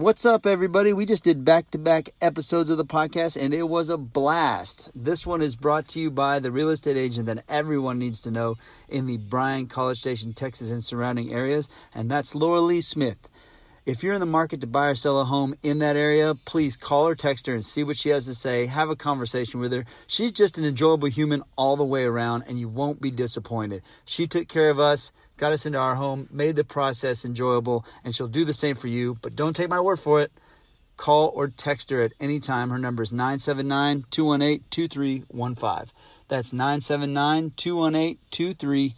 What's up, everybody? We just did back-to-back episodes of the podcast, and it was a blast. This one is brought to you by the real estate agent that everyone needs to know in the Bryan, College Station, Texas, and surrounding areas, and that's Laura Lee Smith. If you're in the market to buy or sell a home in that area, please call or text her and see what she has to say. Have a conversation with her. She's just an enjoyable human all the way around, and you won't be disappointed. She took care of us, got us into our home, made the process enjoyable, and she'll do the same for you. But don't take my word for it. Call or text her at any time. Her number is 979-218-2315. That's 979-218-2315.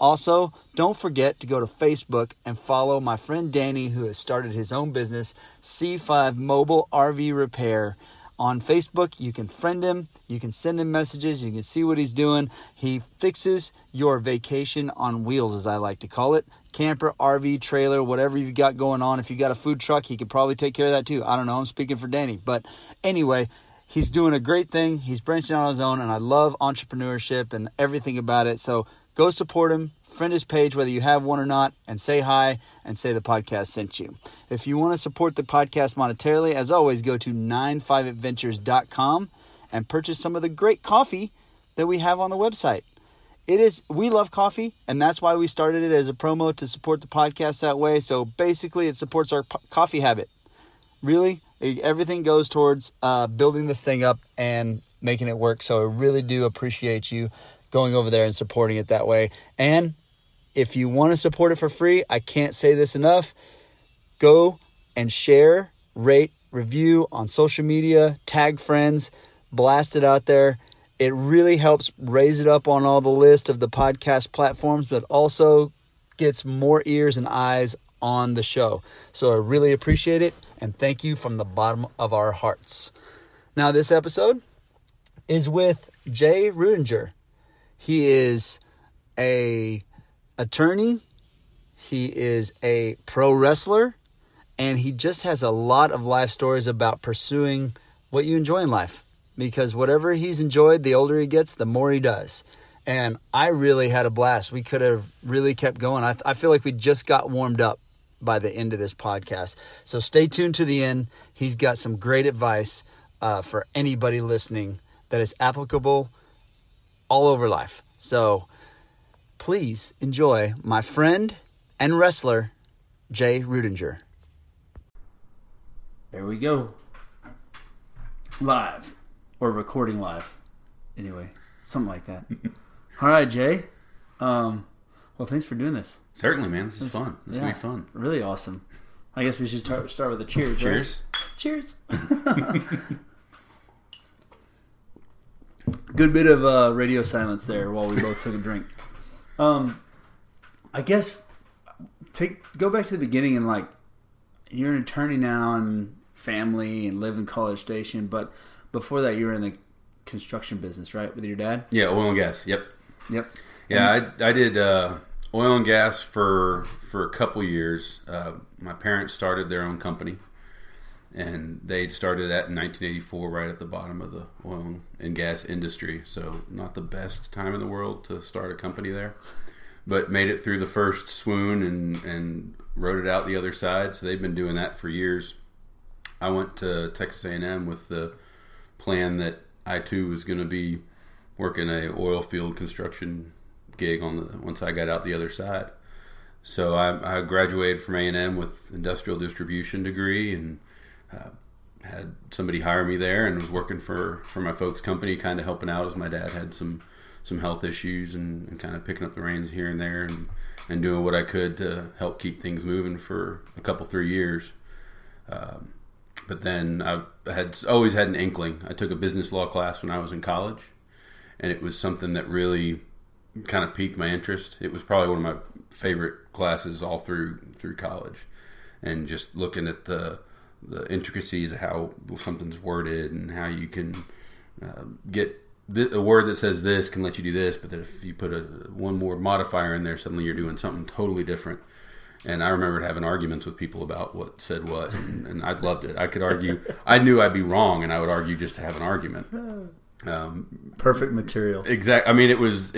Also, don't forget to go to Facebook and follow my friend Danny, who has started his own business, C5 Mobile RV Repair. On Facebook, you can friend him, you can send him messages, you can see what he's doing. He fixes your vacation on wheels, as I like to call it. Camper, RV, trailer, whatever you've got going on. If you got a food truck, he could probably take care of that too. I don't know. I'm speaking for Danny. But anyway, he's doing a great thing. He's branching out on his own, and I love entrepreneurship and everything about it. So go support him, friend his page, whether you have one or not, and say hi and say the podcast sent you. If you want to support the podcast monetarily, as always, go to 95adventures.com and purchase some of the great coffee that we have on the website. We love coffee, and that's why we started it as a promo to support the podcast that way. So basically, it supports our coffee habit. Really, everything goes towards building this thing up and making it work. So I really do appreciate you going over there and supporting it that way. And if you want to support it for free, I can't say this enough, go and share, rate, review on social media, tag friends, blast it out there. It really helps raise it up on all the list of the podcast platforms, but also gets more ears and eyes on the show. So I really appreciate it, and thank you from the bottom of our hearts. Now, this episode is with Jay Rudinger. He is an attorney, he is a pro wrestler, and he just has a lot of life stories about pursuing what you enjoy in life. Because whatever he's enjoyed, the older he gets, the more he does. And I really had a blast. We could have really kept going. I feel like we just got warmed up by the end of this podcast. So stay tuned to the end. He's got some great advice for anybody listening that is applicable all over life. So please enjoy my friend and wrestler, Jay Rudinger. There we go. Live. Or recording live. Anyway, something like that. All right, Jay. Well, thanks for doing this. Certainly, man. This is fun. This is going to be fun. Really awesome. I guess we should start with a cheers. Cheers. Right? Cheers. Good bit of radio silence there while we both took a drink. I guess go back to the beginning, and like, you're an attorney now and family and live in College Station, but before that you were in the construction business, right, with your dad? Yeah, oil and gas. Yep. Yeah, and I did oil and gas for a couple years. My parents started their own company. And they started that in 1984, right at the bottom of the oil and gas industry. So not the best time in the world to start a company there. But made it through the first swoon and rode it out the other side. So they've been doing that for years. I went to Texas A&M with the plan that I, too, was going to be working a oil field construction gig once I got out the other side. So I graduated from A&M with industrial distribution degree, and had somebody hire me there, and was working for my folks' company, kind of helping out as my dad had some health issues, and kind of picking up the reins here and there, and doing what I could to help keep things moving for a couple, 3 years. But then I always had an inkling. I took a business law class when I was in college, and it was something that really kind of piqued my interest. It was probably one of my favorite classes all through college, and just looking at the intricacies of how something's worded, and how you can get a word that says this can let you do this, but that if you put one more modifier in there, suddenly you're doing something totally different. And I remembered having arguments with people about what said what, and I loved it. I could argue. I knew I'd be wrong, and I would argue just to have an argument. Perfect material. Exactly. I mean, it was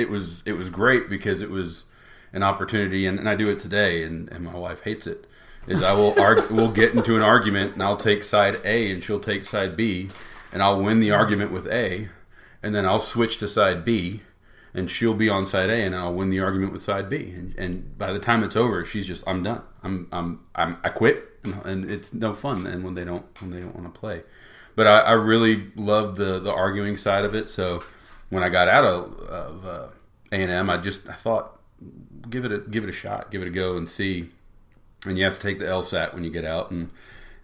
great because it was an opportunity, and I do it today, and my wife hates it. is I will we'll get into an argument, and I'll take side A, and she'll take side B, and I'll win the argument with A, and then I'll switch to side B, and she'll be on side A, and I'll win the argument with side B. And by the time it's over, she's just, I'm done. I quit, and it's no fun. And when they don't want to play, but I really love the arguing side of it. So when I got out of A&M, I thought, give it a shot, give it a go, and see. And you have to take the LSAT when you get out, and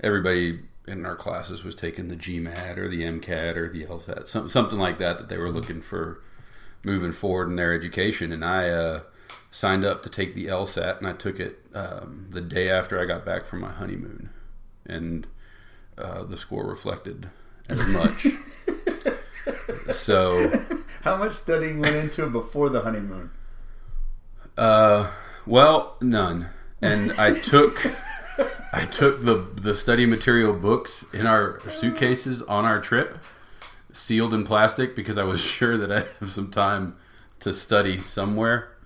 everybody in our classes was taking the GMAT or the MCAT or the LSAT, something like that they were looking for moving forward in their education. And I signed up to take the LSAT, and I took it the day after I got back from my honeymoon, and the score reflected as much. So, how much studying went into it before the honeymoon? Well, none. And I took the study material books in our suitcases on our trip, sealed in plastic, because I was sure that I'd have some time to study somewhere.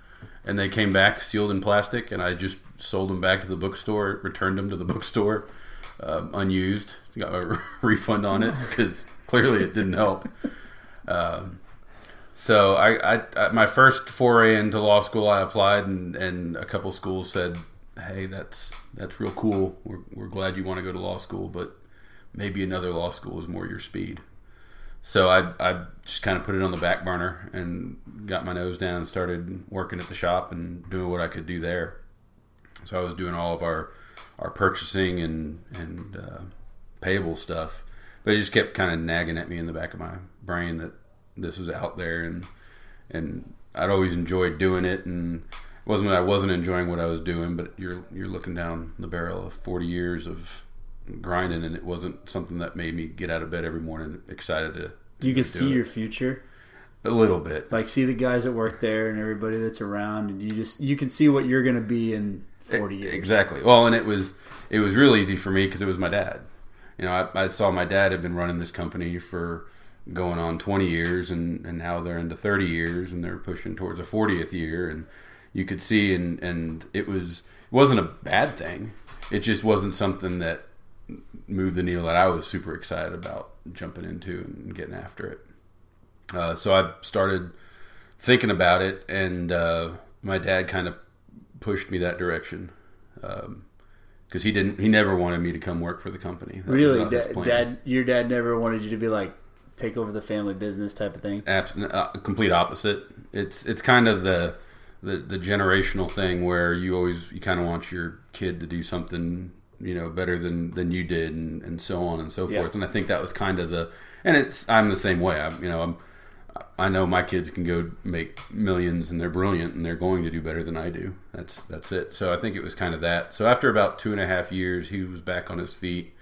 And they came back sealed in plastic, and I just sold them back to the bookstore, returned them to the bookstore, unused. Got a refund on it because clearly it didn't help. So I my first foray into law school, I applied, and a couple schools said, hey, that's real cool. We're glad you want to go to law school, but maybe another law school is more your speed. So I just kind of put it on the back burner and got my nose down and started working at the shop and doing what I could do there. So I was doing all of our purchasing and payable stuff, but it just kept kind of nagging at me in the back of my brain that this was out there, and I'd always enjoyed doing it, and it wasn't that I wasn't enjoying what I was doing, but you're looking down the barrel of 40 years of grinding, and it wasn't something that made me get out of bed every morning excited to. You could see your future a little bit, like see the guys that work there and everybody that's around, and you can see what you're going to be in 40 years. Exactly. Well, and it was real easy for me because it was my dad. You know, I saw my dad had been running this company for going on 20 years, and now they're into 30 years, and they're pushing towards a 40th year, and you could see, and it wasn't a bad thing. It just wasn't something that moved the needle that I was super excited about jumping into and getting after it. So I started thinking about it, and my dad kind of pushed me that direction, because he never wanted me to come work for the company. That really, your dad never wanted you to be like take over the family business type of thing. Complete opposite. It's kind of the generational thing where you kind of want your kid to do something, you know, better than you did, and so on and so forth. And I think that was kind of I'm the same way. I know my kids can go make millions, and they're brilliant, and they're going to do better than I do. That's it. So I think it was kind of that. So after about 2.5 years, he was back on his feet,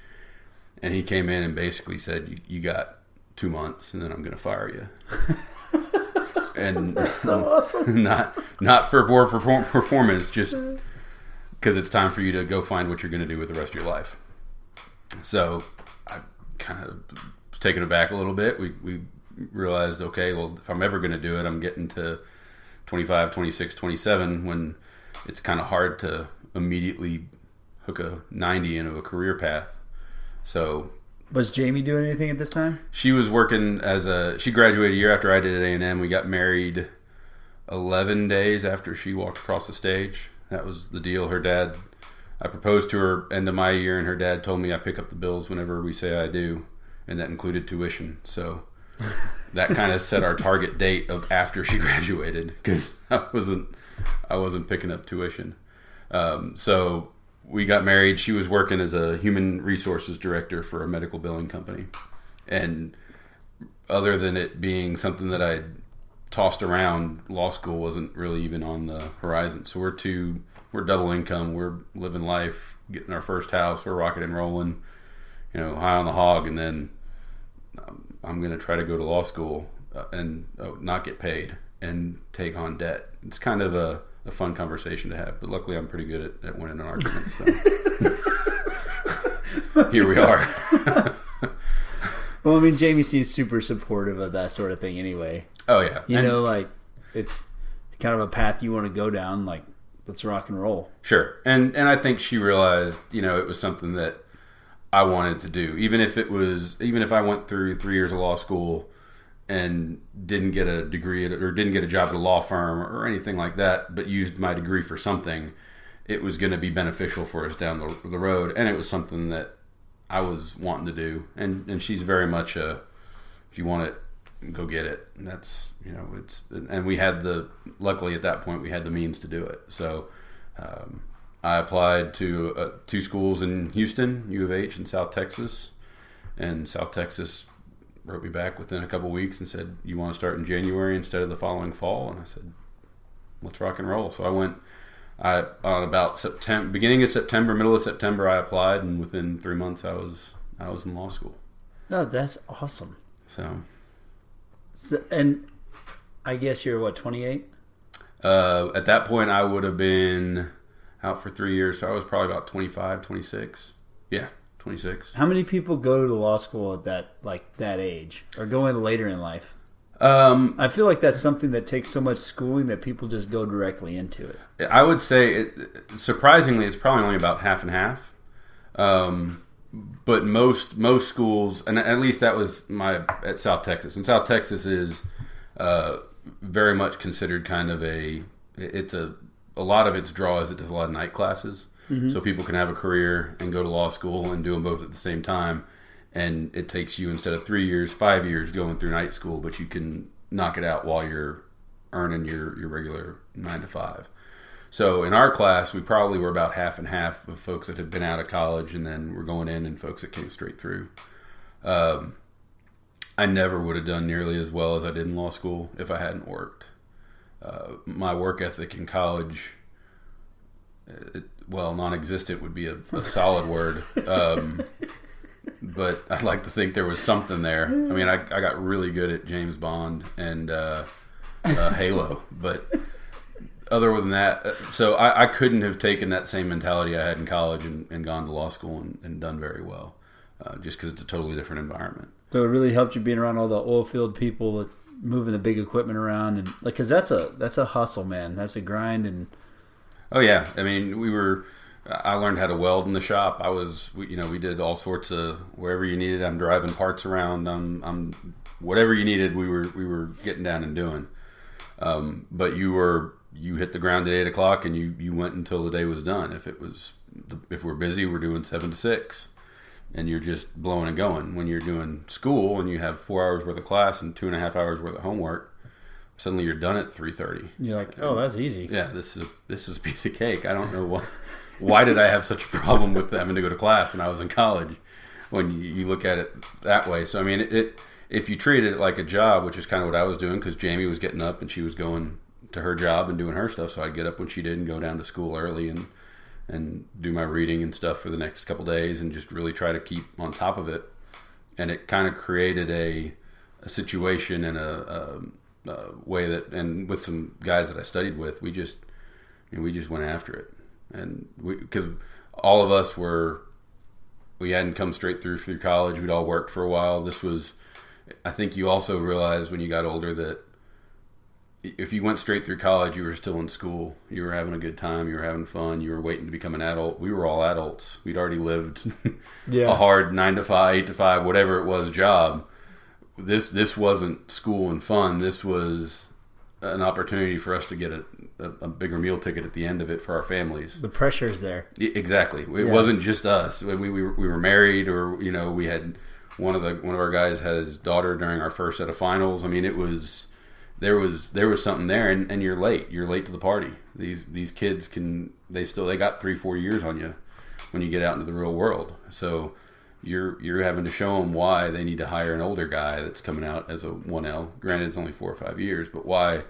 and he came in and basically said, you got 2 months, and then I'm going to fire you. And that's so awesome. Not for poor performance, just because it's time for you to go find what you're going to do with the rest of your life. So I kind of was taken aback a little bit. We realized, okay, well, if I'm ever going to do it, I'm getting to 25, 26, 27, when it's kind of hard to immediately hook a 90 into a career path. So... Was Jamie doing anything at this time? She was working she graduated a year after I did at A&M. We got married 11 days after she walked across the stage. That was the deal. Her dad, I proposed to her end of my year, and her dad told me I pick up the bills whenever we say I do, and that included tuition. So that kind of set our target date of after she graduated, because I wasn't picking up tuition. So we got married. She was working as a human resources director for a medical billing company. And other than it being something that I tossed around, law school wasn't really even on the horizon. So we're double income. We're living life, getting our first house. We're rocking and rolling, you know, high on the hog. And then I'm going to try to go to law school and not get paid and take on debt. It's kind of a fun conversation to have, but luckily I'm pretty good at winning an argument, so here we are. Well, I mean, Jamie seems super supportive of that sort of thing anyway. Oh yeah. You know, like, it's kind of a path you want to go down, like let's rock and roll. Sure. And I think she realized, you know, it was something that I wanted to do. Even if I went through 3 years of law school and didn't get a degree or didn't get a job at a law firm or anything like that, but used my degree for something, it was going to be beneficial for us down the road. And it was something that I was wanting to do. And she's very much a, if you want it, go get it. And that's, you know, it's, and we had luckily at that point, we had the means to do it. So, I applied to two schools in Houston, U of H and South Texas. And South Texas wrote me back within a couple of weeks and said, you want to start in January instead of the following fall? And I said, let's rock and roll. So I went on about September, beginning of September, middle of September, I applied. And within 3 months, I was in law school. Oh, that's awesome. So and I guess you're, what, 28? At that point, I would have been out for 3 years, so I was probably about 25, 26. Yeah, 26. How many people go to law school at that age, or go in later in life? I feel like that's something that takes so much schooling that people just go directly into it. I would say, surprisingly, it's probably only about half and half. But most schools, and at least that was at South Texas, and South Texas is very much considered kind of a lot of its draw is it does a lot of night classes. Mm-hmm. So people can have a career and go to law school and do them both at the same time. And it takes you, instead of 3 years, 5 years going through night school, but you can knock it out while you're earning your regular 9 to 5. So in our class, we probably were about half and half of folks that had been out of college and then were going in, and folks that came straight through. I never would have done nearly as well as I did in law school if I hadn't worked. My work ethic in college, non-existent would be a solid word. But I'd like to think there was something there. I mean, I got really good at James Bond and Halo. But other than that, so I couldn't have taken that same mentality I had in college and gone to law school and done very well, just because it's a totally different environment. So it really helped you being around all the oil field people that moving the big equipment around, and like, cause that's a hustle, man. That's a grind. And oh yeah, I mean, I learned how to weld in the shop. We did all sorts of, wherever you needed. I'm driving parts around. I'm whatever you needed. We were getting down and doing. But you hit the ground at 8 o'clock, and you went until the day was done. If we're busy, we're doing 7 to 6. And you're just blowing and going. When you're doing school and you have 4 hours worth of class and 2.5 hours worth of homework, suddenly you're done at 3:30. You're like, oh, that's easy. Yeah, this is a piece of cake. I don't know why did I have such a problem with having to go to class when I was in college. When you look at it that way, so I mean, if you treated it like a job, which is kind of what I was doing, because Jamie was getting up and she was going to her job and doing her stuff, so I'd get up when she did and go down to school early and do my reading and stuff for the next couple days and just really try to keep on top of it. And it kind of created a situation and a way that, and with some guys that I studied with, we just went after it. And because all of us we hadn't come straight through college. We'd all worked for a while. I think you also realized when you got older that if you went straight through college, you were still in school. You were having a good time. You were having fun. You were waiting to become an adult. We were all adults. We'd already lived a hard 9 to 5, 8 to 5, whatever it was, job. This wasn't school and fun. This was an opportunity for us to get a bigger meal ticket at the end of it for our families. The pressure's there. Exactly. It wasn't just us. We were married, or you know, we had one of our guys had his daughter during our first set of finals. I mean, it was. There was something there, and you're late. You're late to the party. These kids they got 3-4 years on you when you get out into the real world. So you're having to show them why they need to hire an older guy that's coming out as a 1L. Granted, it's only 4 or 5 years, but why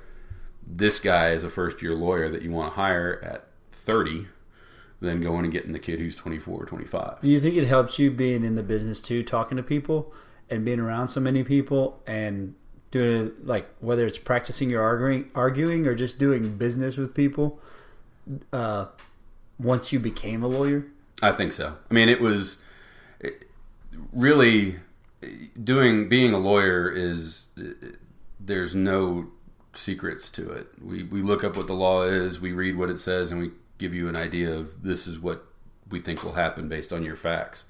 this guy is a first year lawyer that you want to hire at 30, than going and getting the kid who's 24 or 25. Do you think it helps you being in the business too, talking to people and being around so many people and doing it, like whether it's practicing your arguing or just doing business with people once you became a lawyer? I think so. I mean, it was really being a lawyer there's no secrets to it. We look up what the law is, we read what it says, and we give you an idea of this is what we think will happen based on your facts.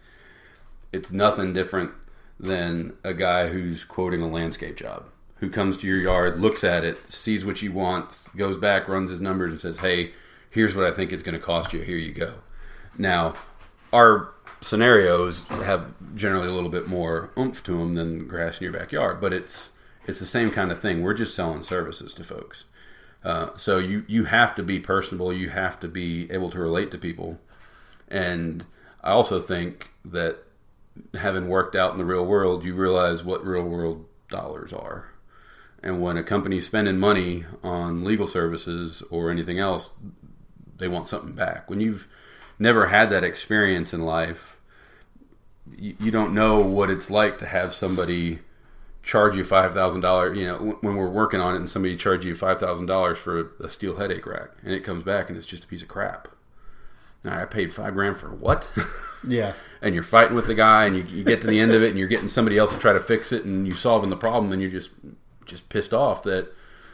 It's nothing different than a guy who's quoting a landscape job, who comes to your yard, looks at it, sees what you want, goes back, runs his numbers, and says, hey, here's what I think it's going to cost you. Here you go. Now, our scenarios have generally a little bit more oomph to them than grass in your backyard, but it's the same kind of thing. We're just selling services to folks. So you have to be personable. You have to be able to relate to people. And I also think that having worked out in the real world, you realize what real world dollars are. And when a company's spending money on legal services or anything else, they want something back. When you've never had that experience in life, you don't know what it's like to have somebody charge you $5,000. You know, when we're working on it and somebody charge you $5,000 for a steel headache rack, and it comes back and it's just a piece of crap. Now, I paid $5,000 for what? Yeah. And you're fighting with the guy, and you get to the end of it, and you're getting somebody else to try to fix it, and you're solving the problem, and you're just pissed off that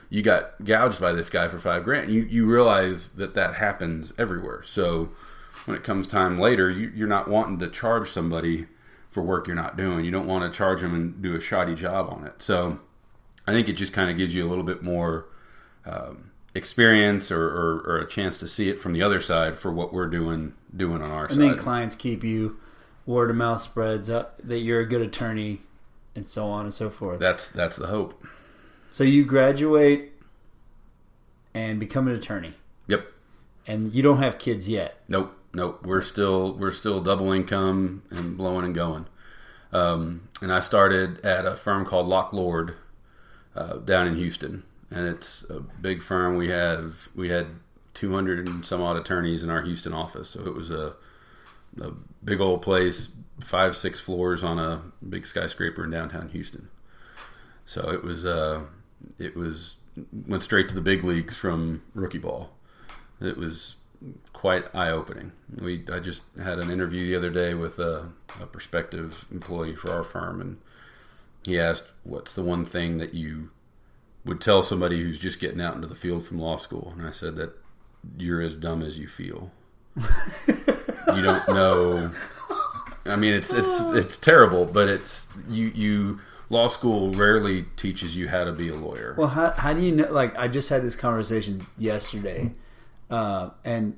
you got gouged by this guy for $5,000. You realize that happens everywhere. So when it comes time later, you're not wanting to charge somebody for work you're not doing. You don't want to charge them and do a shoddy job on it. So I think it just kind of gives you a little bit more experience or a chance to see it from the other side for what we're doing on our side. And then clients keep you, word of mouth spreads up that you're a good attorney, and so on and so forth. That's the hope. So you graduate and become an attorney. Yep. And you don't have kids yet. Nope. We're still double income and blowing and going. And I started at a firm called Lock Lord down in Houston, and it's a big firm. We had 200 and some odd attorneys in our Houston office, so it was a big old place, 5-6 floors on a big skyscraper in downtown Houston. So it was went straight to the big leagues from rookie ball. It was quite eye-opening. I just had an interview the other day with a prospective employee for our firm, and he asked, what's the one thing that you would tell somebody who's just getting out into the field from law school? And I said that you're as dumb as you feel. You don't know. I mean, it's terrible, but it's you law school rarely teaches you how to be a lawyer. Well, how do you know? Like, I just had this conversation yesterday, and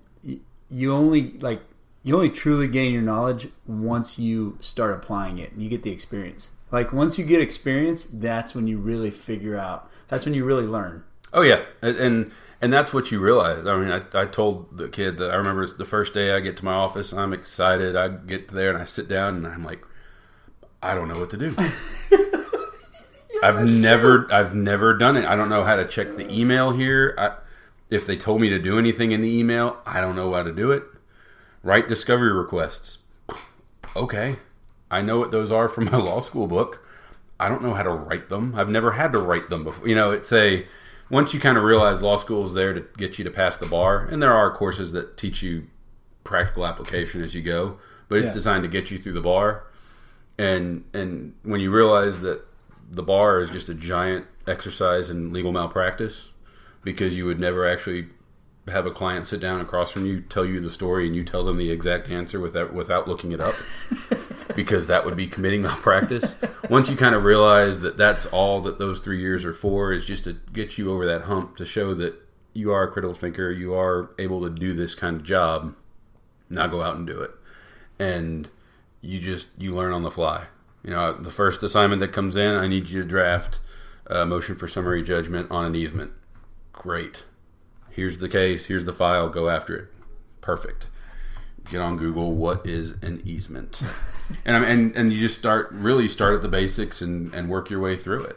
you only truly gain your knowledge once you start applying it and you get the experience. Like, once you get experience, that's when you really figure out. That's when you really learn. Oh yeah, and that's what you realize. I mean, I told the kid that I remember the first day I get to my office, I'm excited. I get there and I sit down and I'm like, I don't know what to do. I've never done it. I don't know how to check the email here. If they told me to do anything in the email, I don't know how to do it. Write discovery requests. Okay, I know what those are from my law school book. I don't know how to write them. I've never had to write them before. You know, it's a... Once you kind of realize law school is there to get you to pass the bar, and there are courses that teach you practical application as you go, but it's designed to get you through the bar. And when you realize that the bar is just a giant exercise in legal malpractice, because you would never actually have a client sit down across from you, tell you the story, and you tell them the exact answer without looking it up, because that would be committing malpractice. Once you kind of realize that that's all that those 3 years are for, is just to get you over that hump to show that you are a critical thinker, you are able to do this kind of job, now go out and do it. And you learn on the fly. You know, the first assignment that comes in, I need you to draft a motion for summary judgment on an easement. Great. Here's the case, here's the file, go after it. Perfect. Get on Google, what is an easement? And you just start at the basics and work your way through it.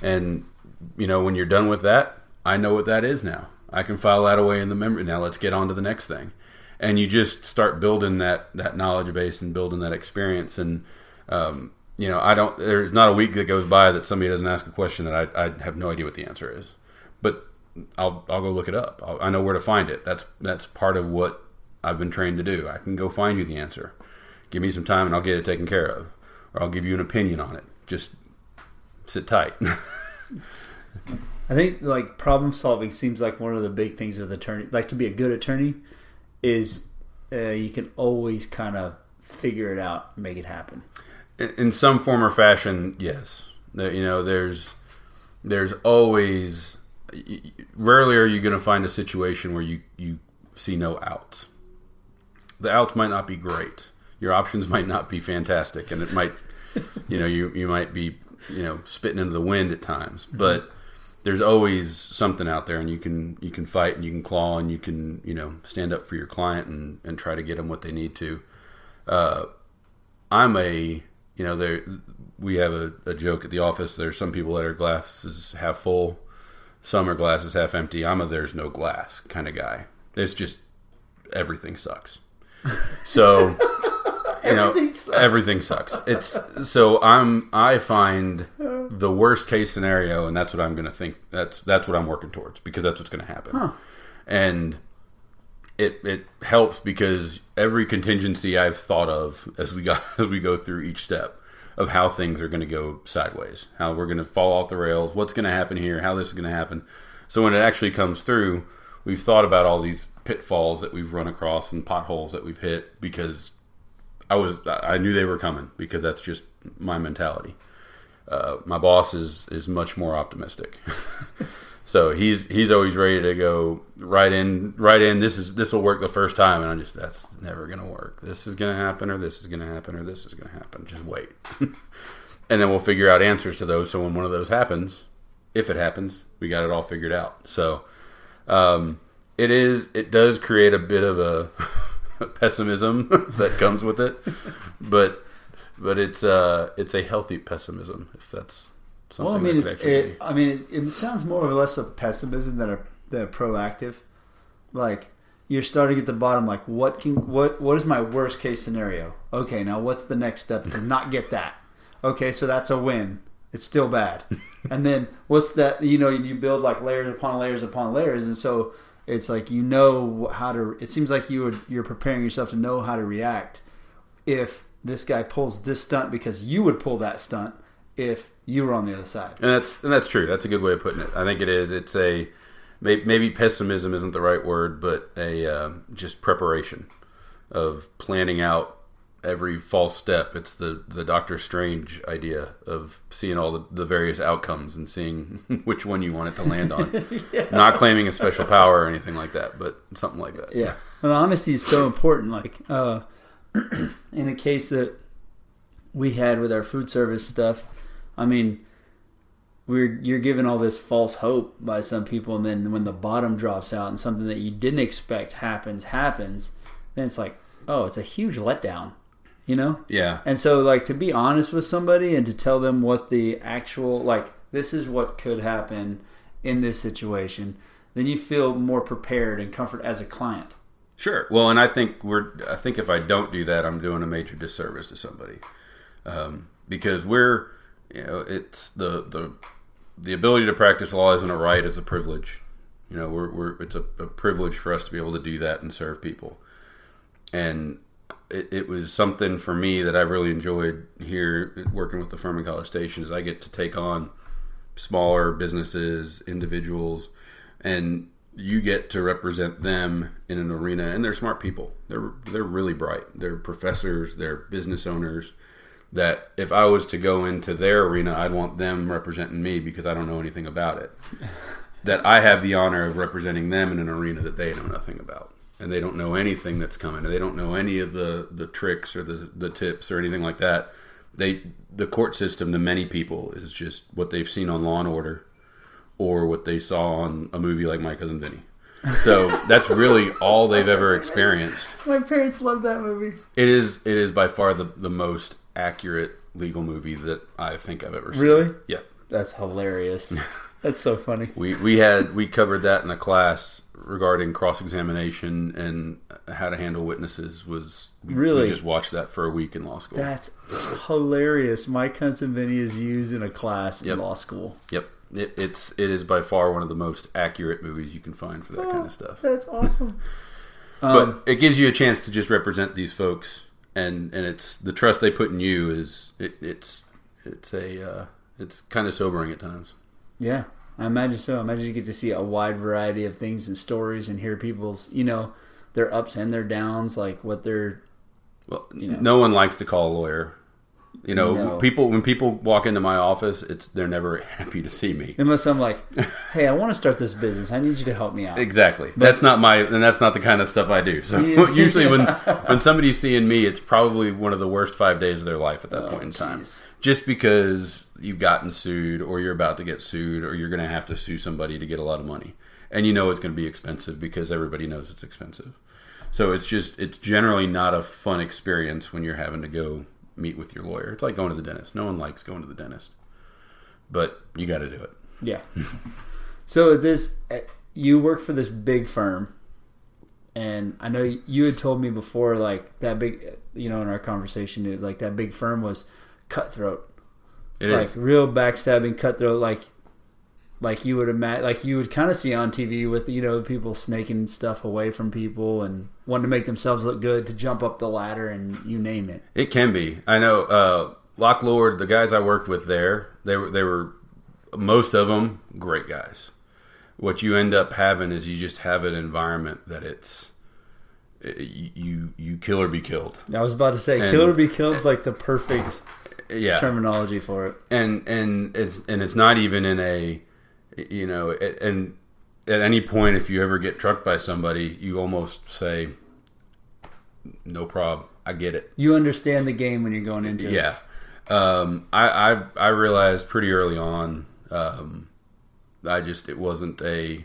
And, you know, when you're done with that, I know what that is now. I can file that away in the memory. Now let's get on to the next thing. And you just start building that knowledge base and building that experience. And, you know, there's not a week that goes by that somebody doesn't ask a question that I have no idea what the answer is. But I'll go look it up. I know where to find it. That's part of what I've been trained to do. I can go find you the answer. Give me some time and I'll get it taken care of. Or I'll give you an opinion on it. Just sit tight. I think like problem solving seems like one of the big things with attorney. Like to be a good attorney is you can always kind of figure it out and make it happen. In some form or fashion, yes. You know, there's always, rarely are you going to find a situation where you see no outs. The outs might not be great. Your options might not be fantastic, and it might, you know, you might be, you know, spitting into the wind at times. But there's always something out there, and you can fight and you can claw and you can, you know, stand up for your client and try to get them what they need to. We have a joke at the office. There's some people that are glasses half full, some are glasses half empty. I'm a there's no glass kind of guy. It's just everything sucks. So you know, everything sucks. It's so I find the worst case scenario, and that's what I'm going to think. That's what I'm working towards, because that's what's going to happen. Huh. And it helps because every contingency I've thought of as we go through each step of how things are going to go sideways, how we're going to fall off the rails, what's going to happen here, how this is going to happen. So when it actually comes through, we've thought about all these pitfalls that we've run across and potholes that we've hit, because I knew they were coming, because that's just my mentality. My boss is much more optimistic. So he's always ready to go right in. This will work the first time, and I'm just, that's never gonna work. This is gonna happen, or this is gonna happen, or this is gonna happen. Just wait, and then we'll figure out answers to those. So when one of those happens, if it happens, we got it all figured out. So it does create a bit of a pessimism that comes with it, but it's a healthy pessimism, if that's. Well, I mean, it sounds more or less of pessimism than a proactive. Like, you're starting at the bottom. Like, what is my worst case scenario? Okay, now what's the next step to not get that? Okay, so that's a win. It's still bad. And then what's that? You know, you build like layers upon layers upon layers, and so it's like you know how to. It seems like you're preparing yourself to know how to react if this guy pulls this stunt, because you would pull that stunt if you were on the other side. And that's true. That's a good way of putting it. I think it is. It's a, maybe pessimism isn't the right word, but just preparation of planning out every false step. It's the Doctor Strange idea of seeing all the various outcomes and seeing which one you want it to land on. Yeah. Not claiming a special power or anything like that, but something like that. Yeah. And honesty is so important. Like in a case that we had with our food service stuff, I mean, you're given all this false hope by some people, and then when the bottom drops out and something that you didn't expect happens, then it's like, oh, it's a huge letdown, you know? Yeah. And so, like, to be honest with somebody and to tell them what the actual, like, this is what could happen in this situation, then you feel more prepared and comfort as a client. Sure. Well, and I think if I don't do that, I'm doing a major disservice to somebody, because we're. You know, it's the ability to practice law isn't a right; it's a privilege. You know, it's a privilege for us to be able to do that and serve people. And it was something for me that I've really enjoyed here working with the firm in College Station. Is I get to take on smaller businesses, individuals, and you get to represent them in an arena. And they're smart people. They're really bright. They're professors. They're business owners. That if I was to go into their arena, I'd want them representing me, because I don't know anything about it. That I have the honor of representing them in an arena that they know nothing about. And they don't know anything that's coming. They don't know any of the tricks or the tips or anything like that. The court system to many people is just what they've seen on Law & Order or what they saw on a movie like My Cousin Vinny. So that's really all they've ever experienced. My parents love that movie. It is by far the most accurate legal movie that I think I've ever seen. Really? Yeah. That's hilarious. That's so funny. We covered that in a class regarding cross-examination and how to handle witnesses. We just watched that for a week in law school. That's hilarious. My Cousin Vinny is used in a class in law school. Yep. It is by far one of the most accurate movies you can find for that kind of stuff. That's awesome. But it gives you a chance to just represent these folks. And it's the trust they put in you is it's kind of sobering at times. Yeah, I imagine so. I imagine you get to see a wide variety of things and stories and hear people's, you know, their ups and their downs, like what they're... Well, you know. No one likes to call a lawyer. You know, no. When people walk into my office, they're never happy to see me. Unless I'm like, hey, I want to start this business. I need you to help me out. Exactly. But that's not the kind of stuff I do. So usually when somebody's seeing me, it's probably one of the worst 5 days of their life at that point in time. Just because you've gotten sued or you're about to get sued or you're going to have to sue somebody to get a lot of money. And you know it's going to be expensive because everybody knows it's expensive. So it's generally not a fun experience when you're having to go meet with your lawyer. It's like going to the dentist. No one likes going to the dentist, but you got to do it. Yeah. So you work for this big firm, and I know you had told me before, like that big, you know, in our conversation, dude, like that big firm was cutthroat. It is real backstabbing, cutthroat, like you would imagine, like you would kind of see on TV with, you know, people snaking stuff away from people and wanting to make themselves look good to jump up the ladder and you name it. It can be. I know Lock Lord, the guys I worked with there, they were most of them great guys. What you end up having is you just have an environment that you kill or be killed. I was about to say, kill or be killed is like the perfect terminology for it. And it's not even in a... You know, and at any point, if you ever get trucked by somebody, you almost say, no prob, I get it. You understand the game when you're going into it. Yeah. I realized pretty early on, it wasn't a, you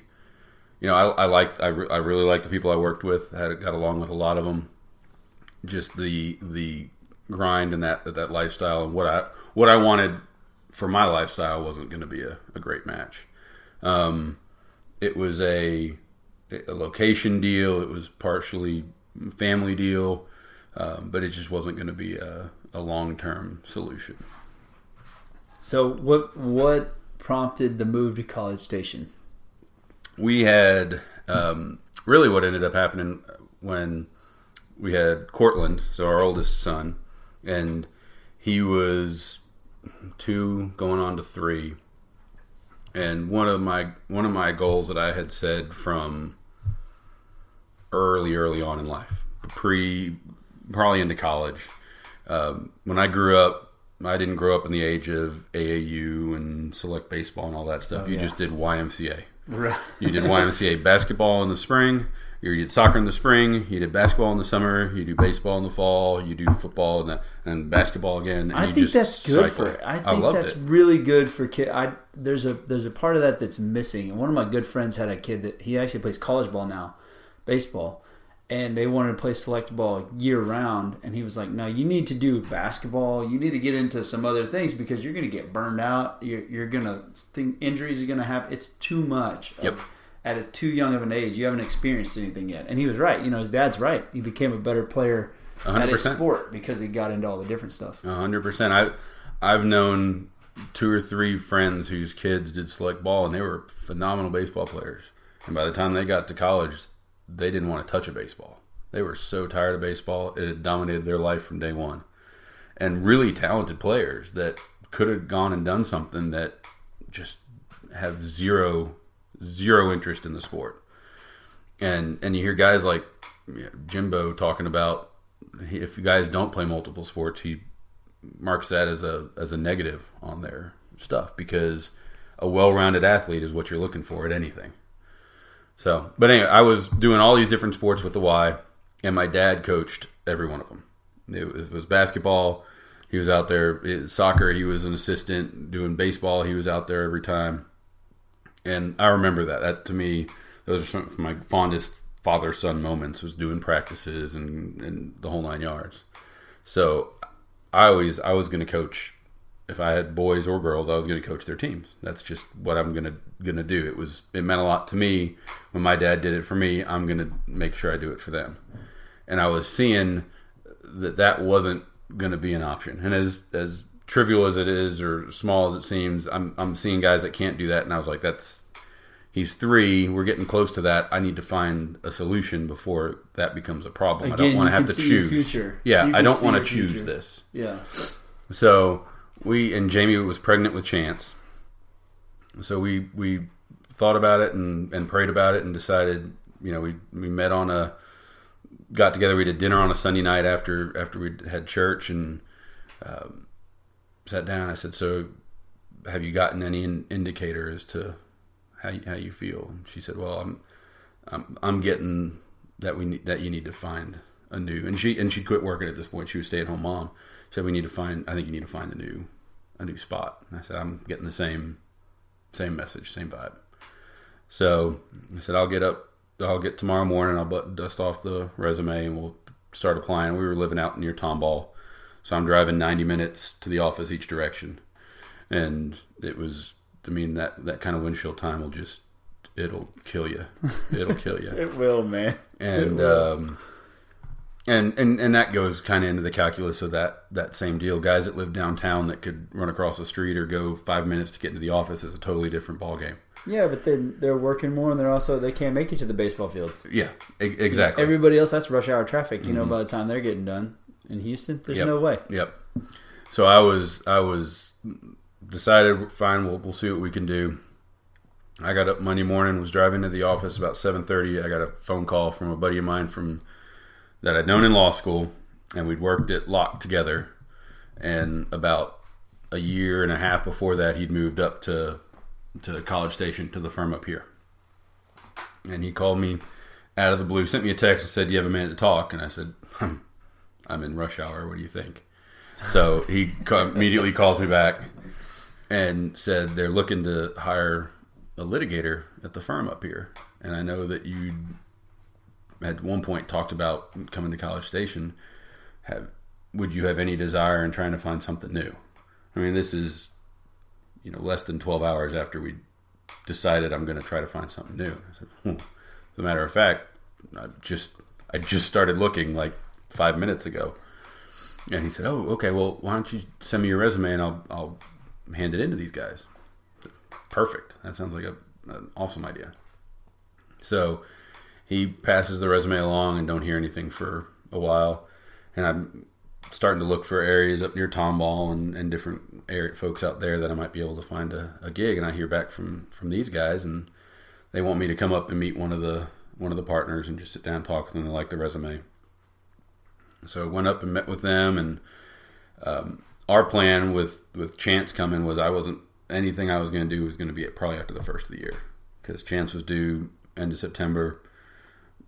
know, I really liked the people I worked with. Got along with a lot of them. Just the grind and that lifestyle and what I wanted for my lifestyle wasn't going to be a great match. It was a location deal. It was partially family deal, but it just wasn't going to be a long-term solution. So what prompted the move to College Station? We had really what ended up happening when we had Cortland, so our oldest son, and he was 2 going on to 3. And one of my goals that I had said from early on in life, probably into college, when I grew up, I didn't grow up in the age of AAU and select baseball and all that stuff. You just did YMCA. Right. You did YMCA basketball in the spring. You did soccer in the spring. You did basketball in the summer. You do baseball in the fall. You do football and basketball again. And I think that's good for it. I think that's really good for kids. There's a part of that that's missing. And one of my good friends had a kid that he actually plays college ball now, baseball, and they wanted to play select ball year round. And he was like, "No, you need to do basketball. You need to get into some other things because you're going to get burned out. You're going to think injuries are going to happen. It's too much." Yep. At a too young of an age, you haven't experienced anything yet. And he was right. You know, his dad's right. He became a better player 100%. At his sport because he got into all the different stuff. 100%. I've known 2 or 3 friends whose kids did select ball, and they were phenomenal baseball players. And by the time they got to college, they didn't want to touch a baseball. They were so tired of baseball. It had dominated their life from day one. And really talented players that could have gone and done something that just have zero interest in the sport. And you hear guys like Jimbo talking about if you guys don't play multiple sports, he marks that as a negative on their stuff because a well-rounded athlete is what you're looking for at anything. So, but anyway, I was doing all these different sports with the Y, and my dad coached every one of them. It was basketball. He was out there. Soccer, he was an assistant. Doing baseball, he was out there every time. And I remember that. That, to me, those are some of my fondest father-son moments, was doing practices and the whole 9 yards. So I was going to coach, if I had boys or girls, I was going to coach their teams. That's just what I'm going to do. It meant a lot to me. When my dad did it for me, I'm going to make sure I do it for them. And I was seeing that wasn't going to be an option. And as trivial as it is or small as it seems, I'm seeing guys that can't do that, and I was like, he's 3, we're getting close to that. I need to find a solution before that becomes a problem. Again, I don't want to have to choose. Future. Yeah, I don't want to choose future. This. Yeah. So we and Jamie was pregnant with Chance. So we thought about it and prayed about it and decided, you know, we met on a, got together, we did dinner on a Sunday night after we had church, and sat down. I said, so have you gotten any indicator as to how you feel? And she said, well, I'm getting that you need to find a new, and she quit working at this point. She was a stay-at-home mom. She said, I think you need to find a new spot. And I said, I'm getting the same message, same vibe. So I said, I'll get tomorrow morning, I'll dust off the resume and we'll start applying. We were living out near Tomball, so I'm driving 90 minutes to the office each direction. And it was, I mean, that kind of windshield time will just, it'll kill you. It'll kill you. It will, man. And will. And that goes kind of into the calculus of that same deal. Guys that live downtown that could run across the street or go 5 minutes to get into the office is a totally different ballgame. Yeah, but then they're working more, and they can't make it to the baseball fields. Yeah, exactly. Everybody else, that's rush hour traffic. You know, by the time they're getting done in Houston, there's no way. Yep. So I was decided, fine, we'll see what we can do. I got up Monday morning, was driving to the office about 7:30. I got a phone call from a buddy of mine that I'd known in law school, and we'd worked at Lock together. And about a year and a half before that, he'd moved up to College Station, to the firm up here. And he called me out of the blue, sent me a text and said, do you have a minute to talk? And I said, I'm in rush hour, what do you think? So he immediately calls me back and said, they're looking to hire a litigator at the firm up here. And I know that you at one point talked about coming to College Station. Would you have any desire in trying to find something new? I mean, this is, you know, less than 12 hours after we decided I'm going to try to find something new. I said, as a matter of fact, I just started looking like 5 minutes ago. And he said, oh, okay, well, why don't you send me your resume and I'll hand it in to these guys. Said, perfect. That sounds like an awesome idea. So he passes the resume along and don't hear anything for a while. And I'm starting to look for areas up near Tomball and different folks out there that I might be able to find a gig. And I hear back from these guys, and they want me to come up and meet one of the partners and just sit down and talk with them. They like the resume. So I went up and met with them, and our plan with Chance coming was anything I was going to do was going to be probably after the first of the year, because Chance was due end of September.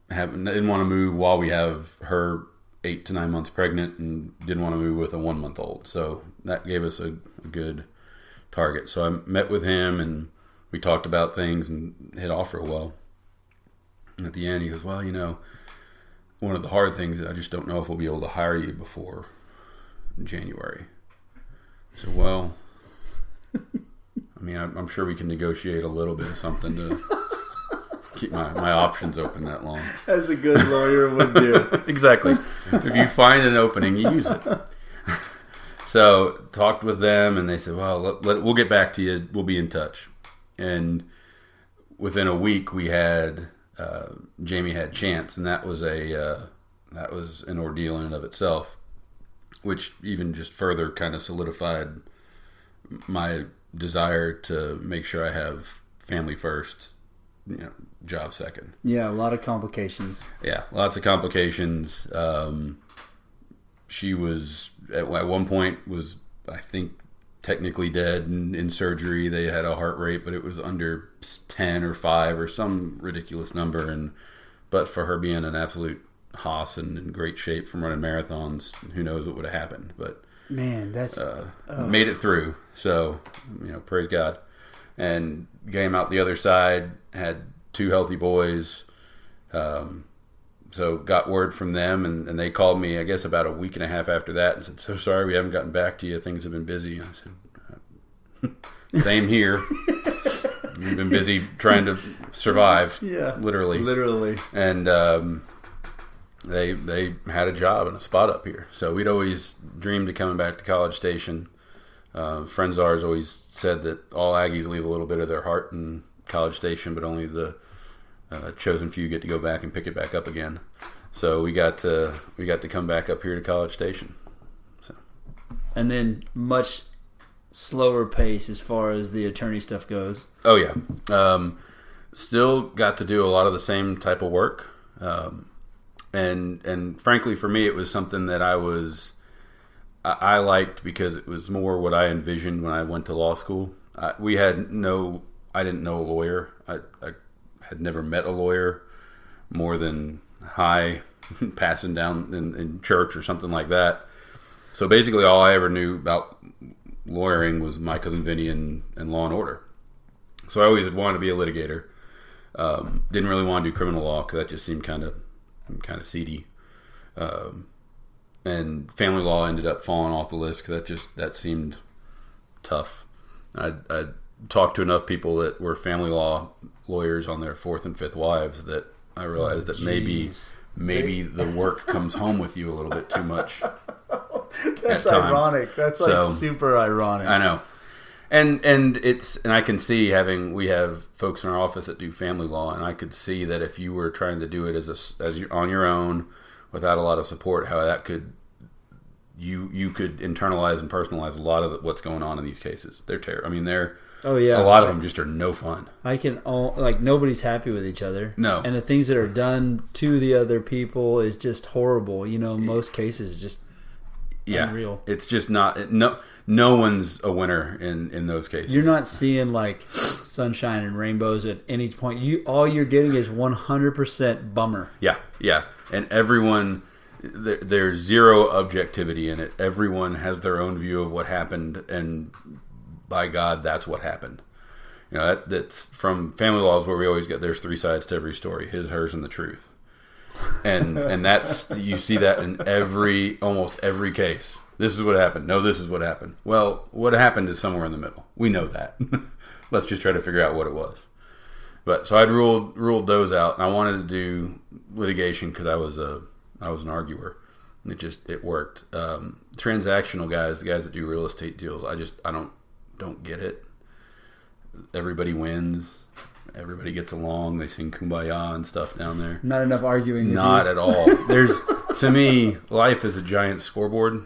Didn't want to move while we have her 8 to 9 months pregnant, and didn't want to move with a 1 month old. So that gave us a good target. So I met with him and we talked about things and hit off real well. And at the end he goes, well, you know, one of the hard things is I just don't know if we'll be able to hire you before January. I said, well, I mean, I'm sure we can negotiate a little bit of something to keep my options open that long. As a good lawyer would do. Exactly. If you find an opening, you use it. So talked with them, and they said, well, we'll get back to you. We'll be in touch. And within a week, we had Jamie had Chance, and that was an ordeal in and of itself, which even just further kind of solidified my desire to make sure I have family first, you know, job second. Yeah, a lot of complications. Yeah, lots of complications. She was at one point was, I think, technically dead in surgery. They had a heart rate, but it was under 10 or 5 or some ridiculous number. And but for her being an absolute hoss and in great shape from running marathons, who knows what would have happened? But man, that's made it through. So, you know, praise God. And came out the other side, had 2 healthy boys. So got word from them, and they called me, I guess, about a week and a half after that and said, so sorry we haven't gotten back to you. Things have been busy. And I said, same here. We've been busy trying to survive. Yeah. Literally. And they had a job and a spot up here. So we'd always dreamed of coming back to College Station. Friends of ours always said that all Aggies leave a little bit of their heart in College Station, but only the chosen few get to go back and pick it back up again. So we got to come back up here to College Station. So, and then much slower pace as far as the attorney stuff goes. Oh, yeah. Still got to do a lot of the same type of work. And frankly, for me, it was something that I liked because it was more what I envisioned when I went to law school. I didn't know a lawyer. I had never met a lawyer more than hi, passing down in church or something like that. So basically all I ever knew about lawyering was my cousin Vinny and Law and Order. So I always had wanted to be a litigator. Didn't really want to do criminal law because that just seemed kind of seedy. And family law ended up falling off the list because that seemed tough. I talked to enough people that were family law lawyers on their fourth and fifth wives that I realized that maybe the work comes home with you a little bit too much. That's ironic. That's super ironic. I know. And I can see we have folks in our office that do family law, and I could see that if you were trying to do it as you're on your own without a lot of support, how that could you could internalize and personalize a lot of what's going on in these cases. They're terrible. I mean, they're oh yeah, a lot of them just are no fun. Nobody's happy with each other. No, and the things that are done to the other people is just horrible. You know, most cases just. Yeah, unreal. It's just not no one's a winner in those cases. You're not seeing like sunshine and rainbows at any point. All you're getting is 100% bummer. Yeah, and everyone there's zero objectivity in it. Everyone has their own view of what happened, and by God, that's what happened. You know, that's from family laws where we always get there's three sides to every story: his, hers, and the truth. And that's, you see that in almost every case. This is what happened. No, this is what happened. Well, what happened is somewhere in the middle. We know that. Let's just try to figure out what it was. But so I'd ruled those out, and I wanted to do litigation because I was an arguer, and it worked. Transactional guys, the guys that do real estate deals, I don't get it. Everybody wins. Everybody gets along. They sing Kumbaya and stuff down there. Not enough arguing. Not at all. To me, life is a giant scoreboard.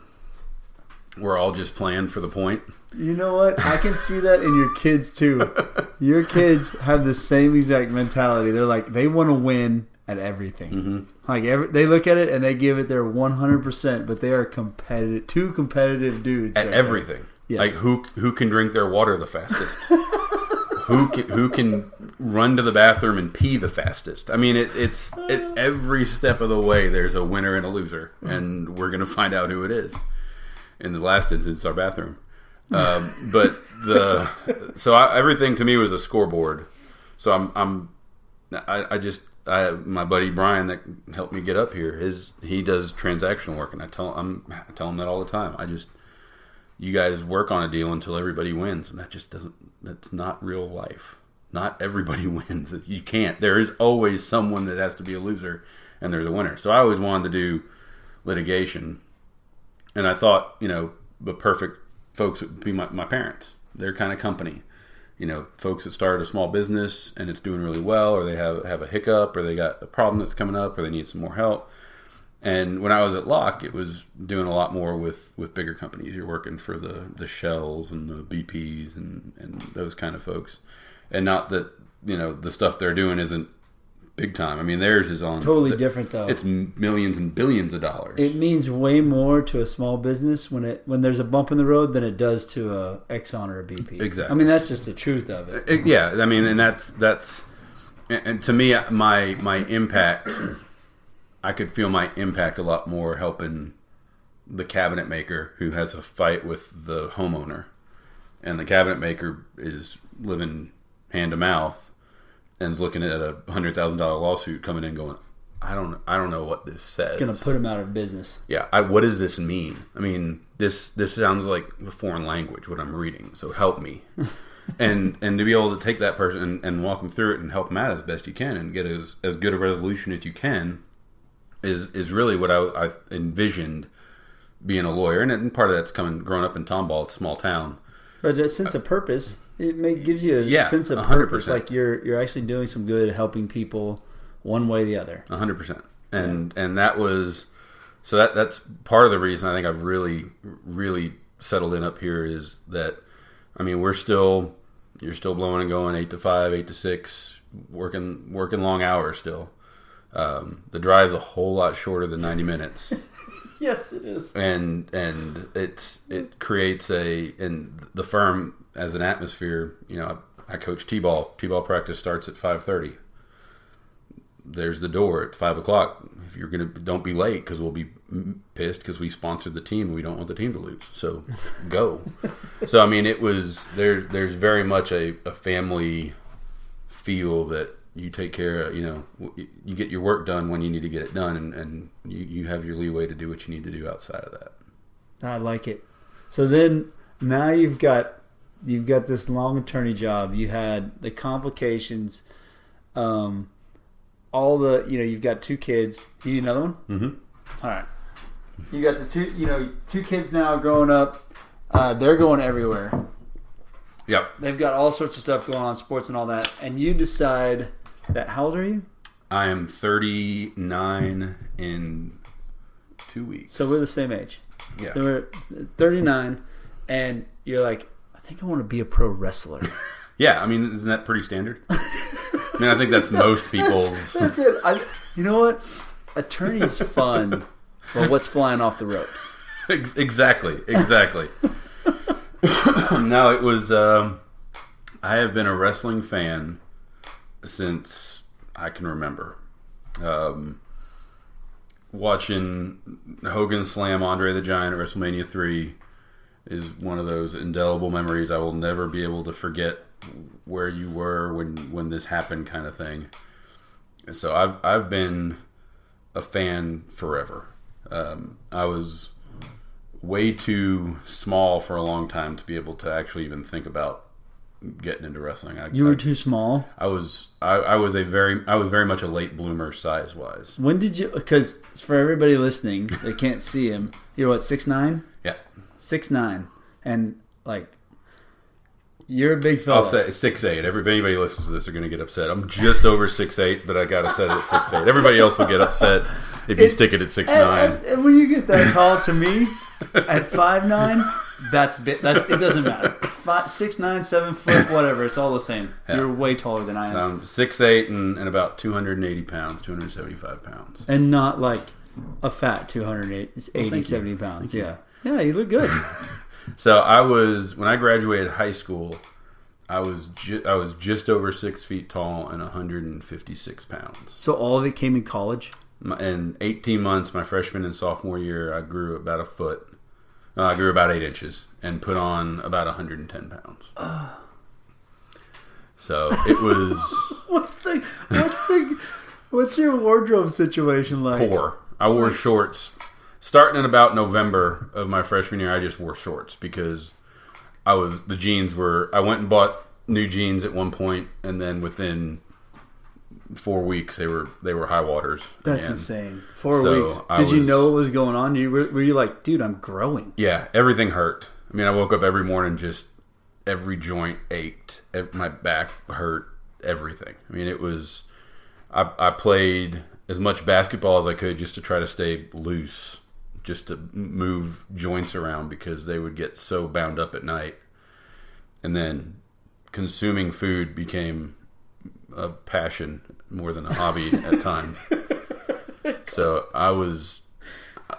We're all just playing for the point. You know what? I can see that in your kids, too. Your kids have the same exact mentality. They're like, they want to win at everything. Mm-hmm. Like they look at it and they give it their 100%, but they are competitive. Two competitive dudes. At everything. Yes. Like, who can drink their water the fastest? Who can run to the bathroom and pee the fastest? I mean, it's every step of the way, there's a winner and a loser, and we're going to find out who it is. In the last instance, our bathroom. Everything to me was a scoreboard. So my buddy Bryan that helped me get up here, he does transactional work, and I tell him that all the time. You guys work on a deal until everybody wins, and that's not real life. Not everybody wins. You can't. There is always someone that has to be a loser, and there's a winner. So I always wanted to do litigation, and I thought, you know, the perfect folks would be my parents. Their kind of company. You know, folks that started a small business, and it's doing really well, or they have a hiccup, or they got a problem that's coming up, or they need some more help. And when I was at Lock, it was doing a lot more with bigger companies. You're working for the Shells and the BPs and those kind of folks. And not that, you know, the stuff they're doing isn't big time. I mean, theirs is on... Totally different, though. It's millions and billions of dollars. It means way more to a small business when there's a bump in the road than it does to a Exxon or a BP. Exactly. I mean, that's just the truth of it. Yeah, I mean, and that's and to me, my impact... I could feel my impact a lot more helping the cabinet maker who has a fight with the homeowner, and the cabinet maker is living hand to mouth and looking at a $100,000 lawsuit coming in, going, I don't know what this says. It's gonna put him out of business. Yeah, what does this mean? I mean, this sounds like a foreign language what I'm reading. So help me, and to be able to take that person and walk them through it and help them out as best you can and get as good a resolution as you can. Is really what I envisioned being a lawyer, and part of that's growing up in Tomball, it's a small town. But that sense of purpose, gives you a sense of 100%. Purpose, like you're actually doing some good, helping people one way or the other. 100%, and that was so that's part of the reason I think I've really settled in up here is that I mean, you're still blowing and going 8 to 5, 8 to 6, working long hours still. The drive's a whole lot shorter than 90 minutes. Yes, it is. And it creates the firm as an atmosphere. You know, I coach T-ball. T-ball practice starts at 5:30. There's the door at 5 o'clock. If you're gonna, don't be late because we'll be pissed because we sponsored the team and we don't want the team to lose. So go. So I mean, it was there's very much a family feel that you take care of. You know, you get your work done when you need to get it done, and you have your leeway to do what you need to do outside of that. I like it. So then now you've got this long attorney job. You had the complications. All the, you know, you've got 2 kids. Do you need another one? Mm-hmm. All right. You got the two kids now growing up. They're going everywhere. Yep. They've got all sorts of stuff going on, sports and all that. And you decide that, how old are you? I am 39 in 2 weeks. So we're the same age. Yeah. So we're 39, and you're like, I think I want to be a pro wrestler. Yeah, I mean, isn't that pretty standard? I mean, I think that's most people's. That's it. You know what? Attorney's fun, but what's flying off the ropes? Exactly. No, it was. I have been a wrestling fan since I can remember. Watching Hogan slam Andre the Giant at WrestleMania 3 is one of those indelible memories I will never be able to forget. Where you were when this happened, kind of thing. So I've been a fan forever. I was way too small for a long time to be able to actually even think about getting into wrestling. You were too small. I was very much a late bloomer size wise. When did you? Because for everybody listening, they can't see him. You're what, 6'9"? Yeah, 6'9", and like. You're a big fella. I'll say 6'8". If anybody listens to this, they're going to get upset. I'm just over 6'8", but I got to set it at 6'8". Everybody else will get upset if you stick it at 6'9". And when you get that call to me at 5'9", it doesn't matter. 6'9", 7 foot, whatever. It's all the same. Yeah. You're way taller than I am. So I'm 6'8" and about 280 pounds, 275 pounds. And not like a fat 70 pounds. Thank yeah. You. Yeah, you look good. So when I graduated high school, I was just over 6 feet tall and 156 pounds. So all of it came in college? In 18 months, my freshman and sophomore year, I grew about a foot. I grew about 8 inches and put on about 110 pounds. So it was... What's your wardrobe situation like? Poor. I wore shorts. Starting in about November of my freshman year, I just wore shorts because I went and bought new jeans at one point, and then within 4 weeks they were high waters. That's insane. 4 weeks. Did you know what was going on? Were you like, dude, I'm growing? Yeah, everything hurt. I mean, I woke up every morning, just every joint ached, my back hurt, everything. I mean, it was. I played as much basketball as I could just to try to stay loose. Just to move joints around because they would get so bound up at night. And then consuming food became a passion more than a hobby at times. So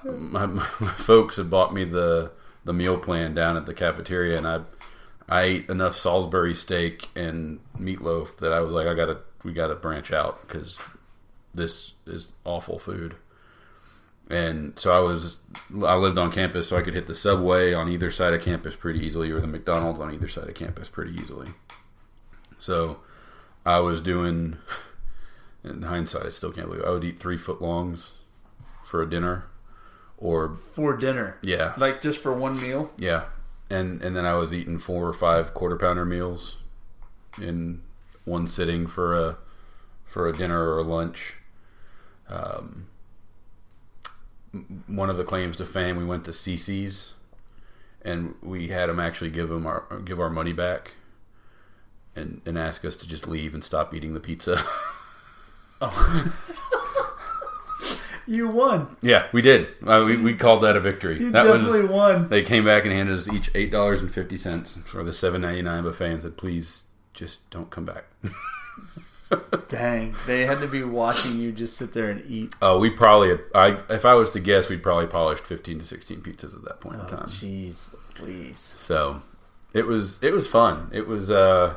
my folks had bought me the meal plan down at the cafeteria, and I ate enough Salisbury steak and meatloaf that I was like, we gotta branch out because this is awful food. And so I lived on campus, so I could hit the Subway on either side of campus pretty easily, or the McDonald's on either side of campus pretty easily. So I was doing, in hindsight, I still can't believe it, I would eat 3 foot-longs for a dinner, or for dinner, yeah, like just for one meal, yeah. And then I was eating 4 or 5 quarter-pounder meals in one sitting for a dinner or a lunch. One of the claims to fame, we went to CC's, and we had them actually give our money back, and ask us to just leave and stop eating the pizza. Oh. You won. Yeah, we did. We called that a victory. You that definitely won. They came back and handed us each $8.50 for the $7.99 buffet and said, please, just don't come back. Dang. They had to be watching you just sit there and eat. Oh, we probably, if I was to guess, we'd probably polished 15 to 16 pizzas at that point in time. Jeez, please. So it was fun. It was a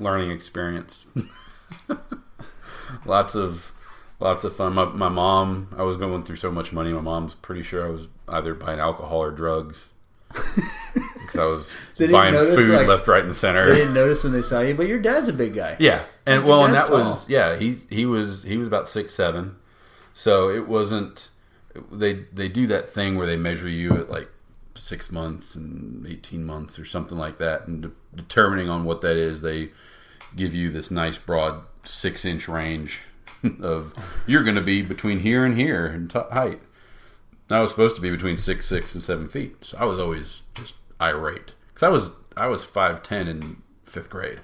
learning experience. Lots of fun. My mom, I was going through so much money. My mom's pretty sure I was either buying alcohol or drugs. Because I was buying food left, right, and center. They didn't notice when they saw you, but your dad's a big guy. Yeah, and well, and that tall. Was yeah. He was about 6'7", so it wasn't. They do that thing where they measure you at like 6 months and 18 months or something like that, and determining on what that is, they give you this nice broad 6-inch range of you're going to be between here and here in height. I was supposed to be between 6'6" and 7 feet, so I was always just irate because I was 5'10" in 6th grade,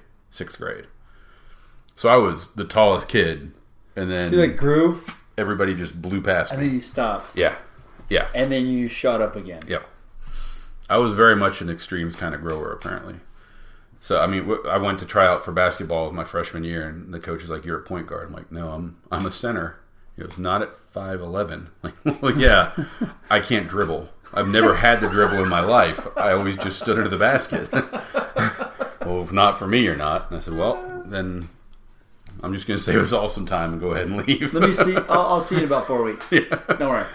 so I was the tallest kid. And then see, so that grew. Everybody just blew past me. And then you stopped. Yeah, and then you shot up again. Yep. I was very much an extremes kind of grower, apparently. So I mean, I went to try out for basketball with my freshman year, and the coach is like, "You're a point guard." I'm like, "No, I'm a center." It was not at 5'11". Like, well, yeah, I can't dribble. I've never had to dribble in my life. I always just stood under the basket. Well, if not for me, you're not. And I said, well, then I'm just going to save us all some time and go ahead and leave. Let me see. I'll see you in about 4 weeks. Yeah. Don't worry.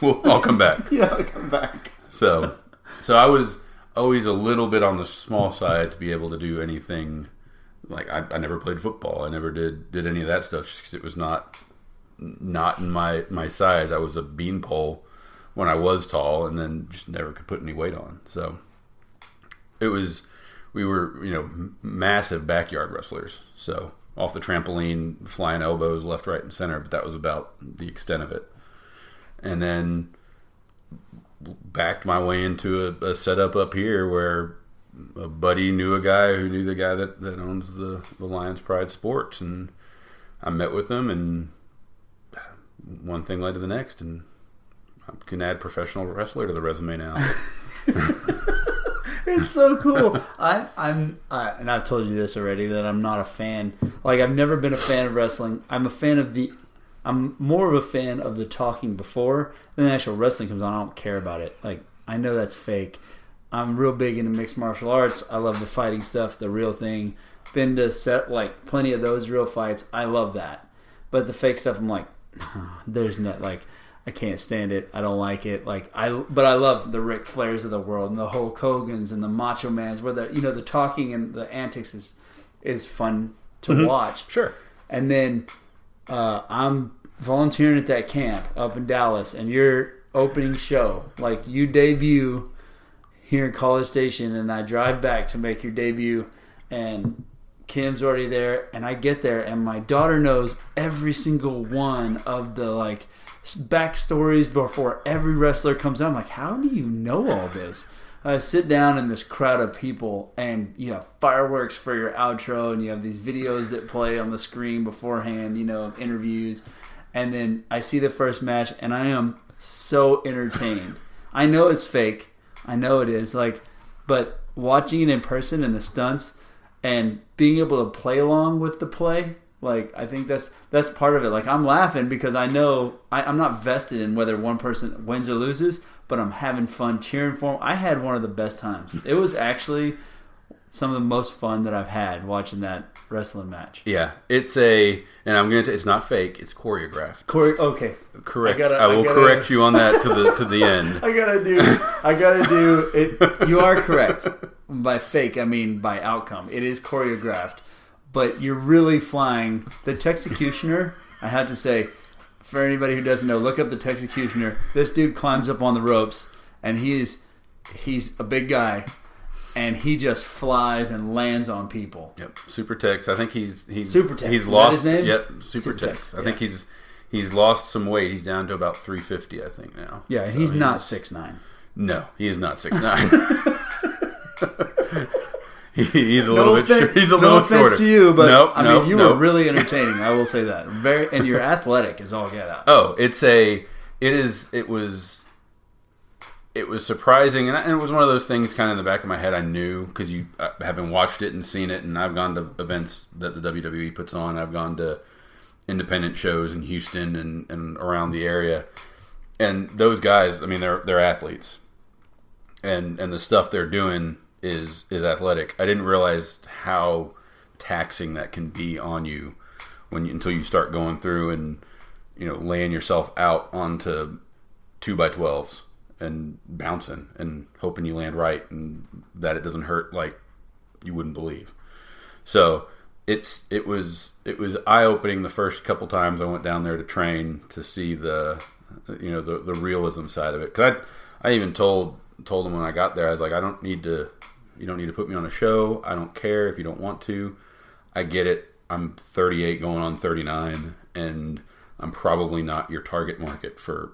Well, I'll come back. Yeah, I'll come back. So I was always a little bit on the small side to be able to do anything. Like, I never played football. I never did any of that stuff just because it was not in my size. I was a beanpole when I was tall, and then just never could put any weight on. So we were, massive backyard wrestlers. So off the trampoline, flying elbows left, right, and center, but that was about the extent of it. And then backed my way into a setup up here where a buddy knew a guy who knew the guy that owns the Lions Pride Sports. And I met with him, and one thing led to the next, and I can add professional wrestler to the resume now. It's so cool. And I've told you this already, that I'm not a fan. Like, I've never been a fan of wrestling. I'm more of a fan of the talking before, and then actual wrestling comes on. I don't care about it. Like, I know that's fake. I'm real big into mixed martial arts. I love the fighting stuff, the real thing. Been to set like plenty of those real fights. I love that. But the fake stuff, I'm like, there's no, like, I can't stand it. I don't like it. Like, but I love the Ric Flairs of the world and the Hulk Hogan's and the Macho Man's, where the the talking and the antics is fun to watch. Sure. And then I'm volunteering at that camp up in Dallas, and your opening show, like, you debut here in College Station, and I drive back to make your debut, and Kim's already there, and I get there, and my daughter knows every single one of the, like, backstories before every wrestler comes out. I'm like, how do you know all this? I sit down in this crowd of people, and you have fireworks for your outro, and you have these videos that play on the screen beforehand, of interviews, and then I see the first match, and I am so entertained. I know it's fake. I know it is. Like, but watching it in person and the stunts, and being able to play along with the play, like, I think that's part of it. Like, I'm laughing because I know I'm not vested in whether one person wins or loses, but I'm having fun cheering for them. I had one of the best times. It was actually some of the most fun that I've had watching that wrestling match. Yeah, it's not fake. It's choreographed. Okay, correct. I will correct you on that to the end. I gotta do it. You are correct. By fake, I mean by outcome. It is choreographed, but you're really flying. The Texecutioner, I had to say, for anybody who doesn't know, look up the Texecutioner. This dude climbs up on the ropes, and he's a big guy, and he just flies and lands on people. Yep, Super Tex. I think he's Super Tex. He's lost. Is that his name? Yep, Super Tex. I think he's lost some weight. He's down to about 350, I think, now. Yeah, and so he's not 6'9". No, he is not 6'9". He's a little bit shorter. He's a little shorter. No offense to you, but I mean, you were really entertaining. I will say that. And you're athletic is all get out. Oh, it was surprising, and it was one of those things kind of in the back of my head I knew, because having watched it and seen it, and I've gone to events that the WWE puts on. I've gone to independent shows in Houston and around the area, and those guys, I mean, they're athletes, and the stuff they're doing is athletic. I didn't realize how taxing that can be on you until you start going through and laying yourself out onto 2x12s and bouncing and hoping you land right and that it doesn't hurt like you wouldn't believe. So it was eye opening the first couple times I went down there to train, to see the realism side of it. Because I even told them when I got there, I was like, you don't need to put me on a show. I don't care if you don't want to. I get it. I'm 38 going on 39, and I'm probably not your target market for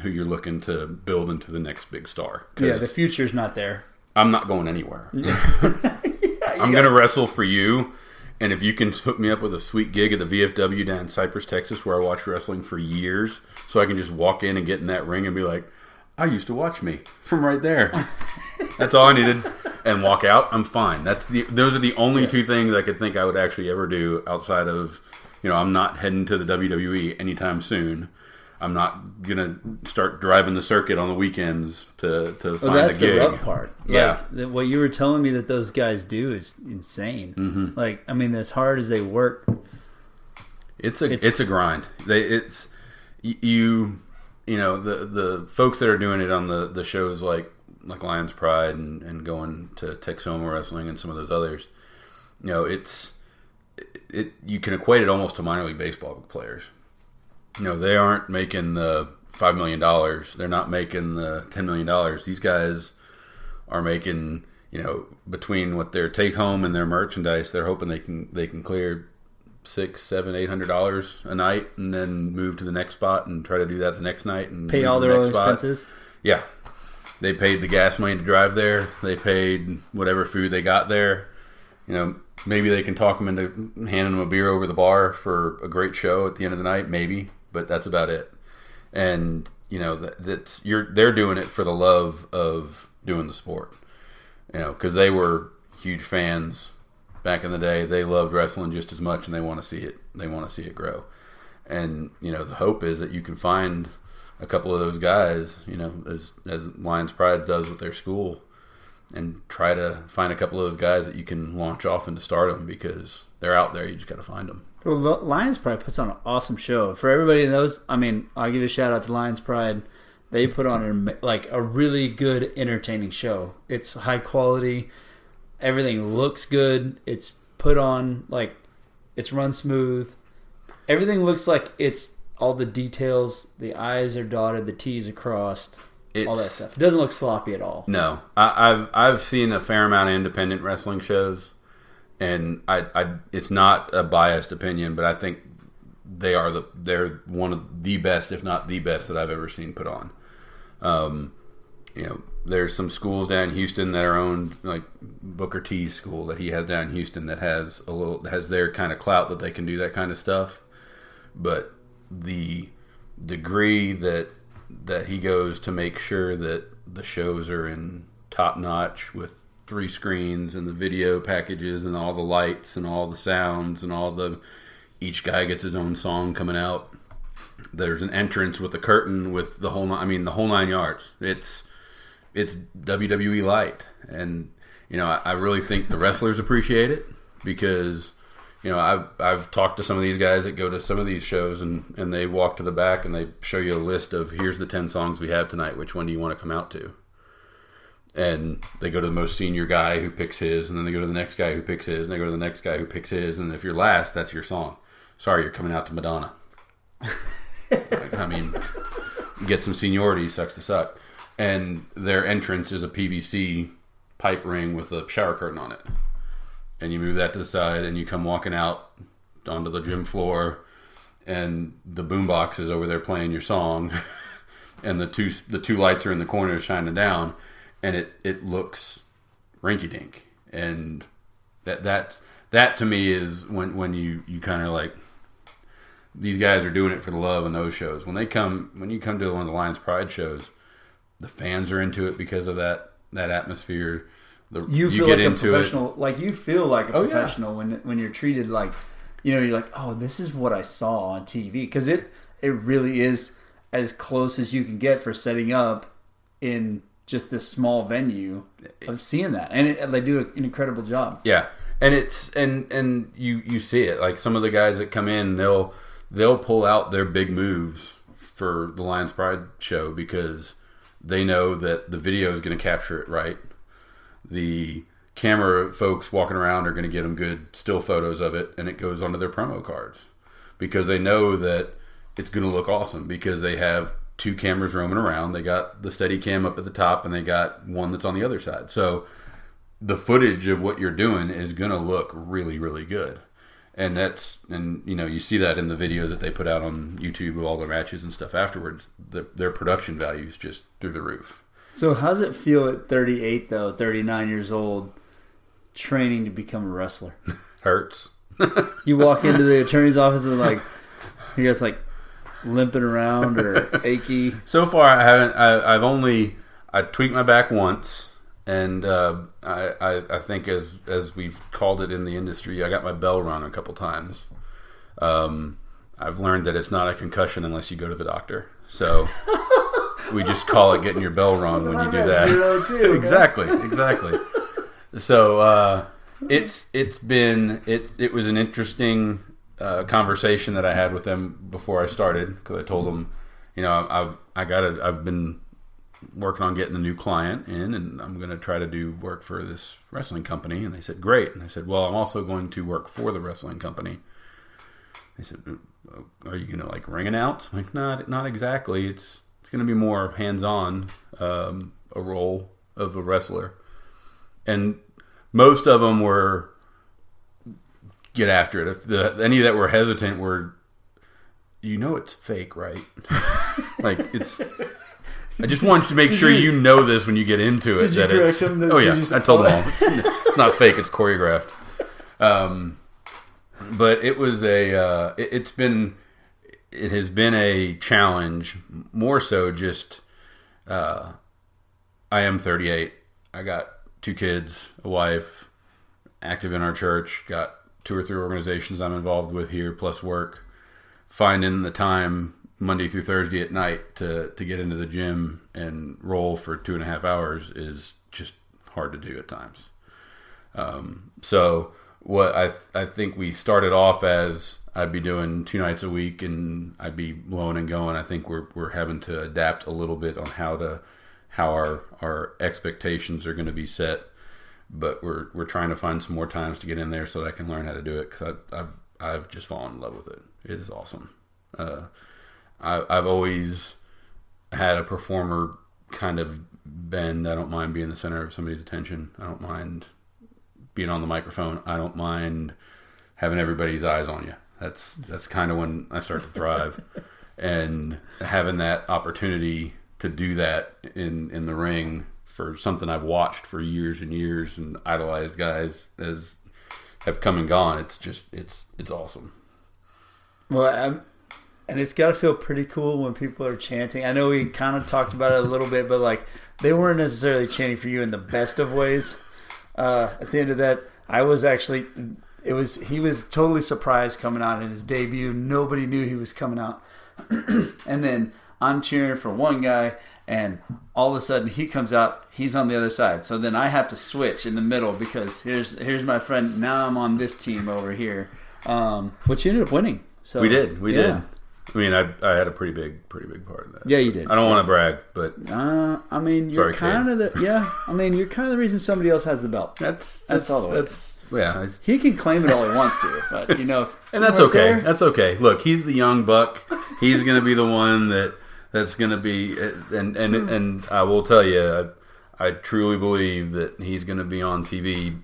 who you're looking to build into the next big star. Yeah, the future's not there. I'm not going anywhere. I'm going to wrestle for you, and if you can hook me up with a sweet gig at the VFW down in Cypress, Texas, where I watched wrestling for years, so I can just walk in and get in that ring and be like, I used to watch me from right there. That's all I needed. And walk out, I'm fine. Those are the only two things I could think I would actually ever do outside of, I'm not heading to the WWE anytime soon. I'm not going to start driving the circuit on the weekends to find a gig. That's the rough part. Yeah. What you were telling me that those guys do is insane. Mm-hmm. Like, I mean, as hard as they work. It's a grind. The folks that are doing it on the shows like Lions Pride and going to Texoma Wrestling and some of those others, you can equate it almost to minor league baseball players. They aren't making the $5 million. They're not making the $10 million. These guys are making, between what their take home and their merchandise, they're hoping they can clear $600, $700, $800 a night, and then move to the next spot and try to do that the next night and pay all their own expenses. Yeah, they paid the gas money to drive there. They paid whatever food they got there. Maybe they can talk them into handing them a beer over the bar for a great show at the end of the night, maybe, but that's about it. And they're doing it for the love of doing the sport. Because they were huge fans. Back in the day, they loved wrestling just as much, and they want to see it. They want to see it grow, and the hope is that you can find a couple of those guys, as Lions Pride does with their school, and try to find a couple of those guys that you can launch off into stardom, because they're out there. You just got to find them. Well, Lions Pride puts on an awesome show for everybody. I'll give a shout out to Lions Pride. They put on a really good, entertaining show. It's high quality. Everything looks good. It's put on, it's run smooth. Everything looks like it's all the details. The I's are dotted, the T's are crossed, all that stuff. It doesn't look sloppy at all. No. I've seen a fair amount of independent wrestling shows, and it's not a biased opinion, but I think they're one of the best, if not the best, that I've ever seen put on. There's some schools down in Houston that are owned, like Booker T's school that he has down in Houston, that has their kind of clout that they can do that kind of stuff. But the degree that he goes to make sure that the shows are in top notch, with 3 screens and the video packages and all the lights and all the sounds and each guy gets his own song coming out. There's an entrance with a curtain with the whole 9 yards. It's WWE light, and I really think the wrestlers appreciate it, because I've talked to some of these guys that go to some of these shows, and they walk to the back and they show you a list of, here's the 10 songs we have tonight, which one do you want to come out to? And they go to the most senior guy who picks his, and then they go to the next guy who picks his, and they go to the next guy who picks his, and if you're last, that's your song. Sorry, you're coming out to Madonna. Get some seniority, sucks to suck. And their entrance is a PVC pipe ring with a shower curtain on it. And you move that to the side, and you come walking out onto the gym floor, and the boombox is over there playing your song, and the two lights are in the corner shining down, and it looks rinky-dink. And that to me is when you kind of like, these guys are doing it for the love in those shows. When you come to one of the Lions Pride shows, the fans are into it because of that atmosphere. You feel like a professional. Like, you feel like a professional when you're treated like, you know, you're like, oh, this is what I saw on TV, because it really is as close as you can get for setting up in just this small venue of seeing that, and they do an incredible job. Yeah, and it's and you see it, like some of the guys that come in, they'll pull out their big moves for the Lions Pride show because they know that the video is going to capture it right. The camera folks walking around are going to get them good still photos of it, and it goes onto their promo cards because they know that it's going to look awesome, because they have two cameras roaming around. They got the Steadicam up at the top, and they got one that's on the other side. So the footage of what you're doing is going to look really, really good. And you know, you see that in the video that they put out on YouTube with all the matches and stuff afterwards. Their production value is just through the roof. So how does it feel at 38, though, 39 years old, training to become a wrestler? Hurts. You walk into the attorney's office and you guys limping around or achy. So far, I haven't. I tweaked my back once, and I think as we've called it in the industry, I got my bell rung a couple times. I've learned that it's not a concussion unless you go to the doctor. So. We just call it getting your bell rung when you do that. 0-2, exactly. So it was an interesting conversation that I had with them before I started, because I told them, you know, I've been working on getting a new client in, and I'm going to try to do work for this wrestling company. And they said, great. And I said, well, I'm also going to work for the wrestling company. They said, are you going to ring announce? I'm like, not exactly. It's going to be more hands-on, a role of a wrestler. And most of them were, get after it. If any that were hesitant were, it's fake, right? I just wanted to make sure you know this when you get into it. I told them all. It's not fake, it's choreographed. But it was it has been a challenge, more so just, I am 38. I got two kids, a wife, active in our church, got two or three organizations I'm involved with here, plus work. Finding the time Monday through Thursday at night to get into the gym and roll for 2.5 hours is just hard to do at times. So what I think we started off as, I'd be doing 2 nights a week and I'd be blowing and going. I think we're having to adapt a little bit on how our expectations are going to be set, but we're trying to find some more times to get in there so that I can learn how to do it, because I've just fallen in love with it. It is awesome. I've always had a performer kind of bend. I don't mind being the center of somebody's attention. I don't mind being on the microphone. I don't mind having everybody's eyes on you. That's kind of when I start to thrive, and having that opportunity to do that in the ring for something I've watched for years and years and idolized guys as have come and gone. It's just it's awesome. Well, and it's got to feel pretty cool when people are chanting. I know we kind of talked about it a little bit, but they weren't necessarily chanting for you in the best of ways. At the end of that, I was actually. He was totally surprised coming out in his debut. Nobody knew he was coming out. And then I'm cheering for one guy, and all of a sudden he comes out, he's on the other side. So then I have to switch in the middle, because here's my friend. Now I'm on this team over here, which you ended up winning. So we did. I mean, I had a pretty big part in that. Yeah, you did. I don't want to brag, but I mean, you're kind of the I mean, you're kind of the reason somebody else has the belt. That's all the way. Yeah, he can claim it all he wants to, but and that's okay. There. That's okay. Look, he's the young buck. He's going to be the one that's going to be, and I will tell you, I truly believe that he's going to be on TV,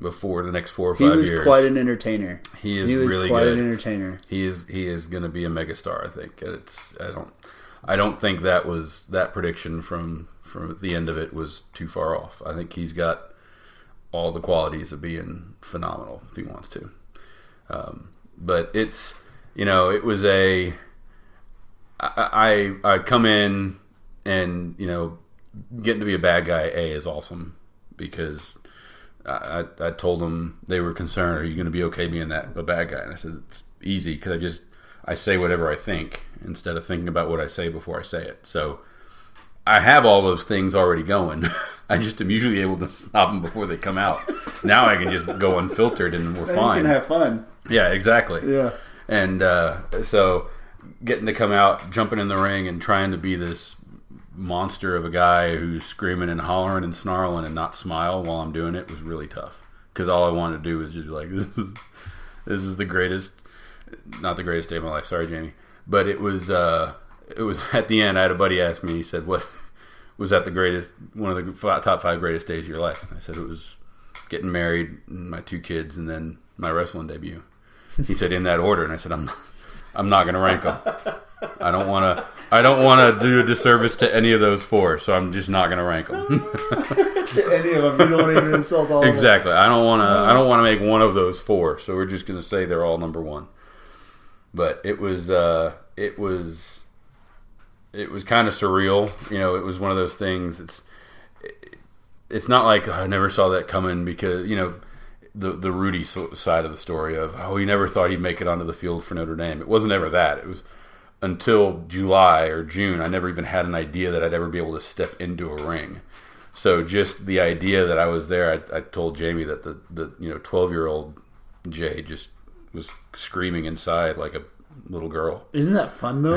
before the next 4 or 5 years. He was years. Quite an entertainer. He was really good. An entertainer. He is going to be a megastar. I think I don't think that prediction from from the end of it was too far off. I think he's got all the qualities of being phenomenal if he wants to. But it's, you know, it was a, I come in and, you know, getting to be a bad guy, A, is awesome, because I told them, they were concerned, are you going to be okay being a bad guy? And I said, it's easy, because I say whatever I think instead of thinking about what I say before I say it. So I have all those things already going. I just am usually able to stop them before they come out. Now I can just go unfiltered and we're fine. You can have fun. Yeah, exactly. Yeah. And so getting to come out, jumping in the ring and trying to be this monster of a guy who's screaming and hollering and snarling and not smile while I'm doing it was really tough. Because all I wanted to do was just be like, this is the greatest... Not the greatest day of my life. Sorry, Jamie. But it was at the end. I had a buddy ask me. He said, "What was that? The greatest, one of the top five greatest days of your life?" And I said, "It was getting married, and my two kids, and then my wrestling debut." He said, "In that order." And I said, "I'm not going to rank them. I don't want to do a disservice to any of those four. So I'm just not going to rank them." To any of them, you don't even insult all. Exactly. Of them. I don't want to make one of those four. So we're just going to say they're all number one. But it was kind of surreal, you know. It was one of those things. It's not like, oh, I never saw that coming, because, you know, the Rudy side of the story of, oh, he never thought he'd make it onto the field for Notre Dame. It wasn't ever that. It was until July or June. I never even had an idea that I'd ever be able to step into a ring. So just the idea that I was there, I told Jamie that the you know 12-year-old Jay just was screaming inside like a little girl. Isn't that fun though?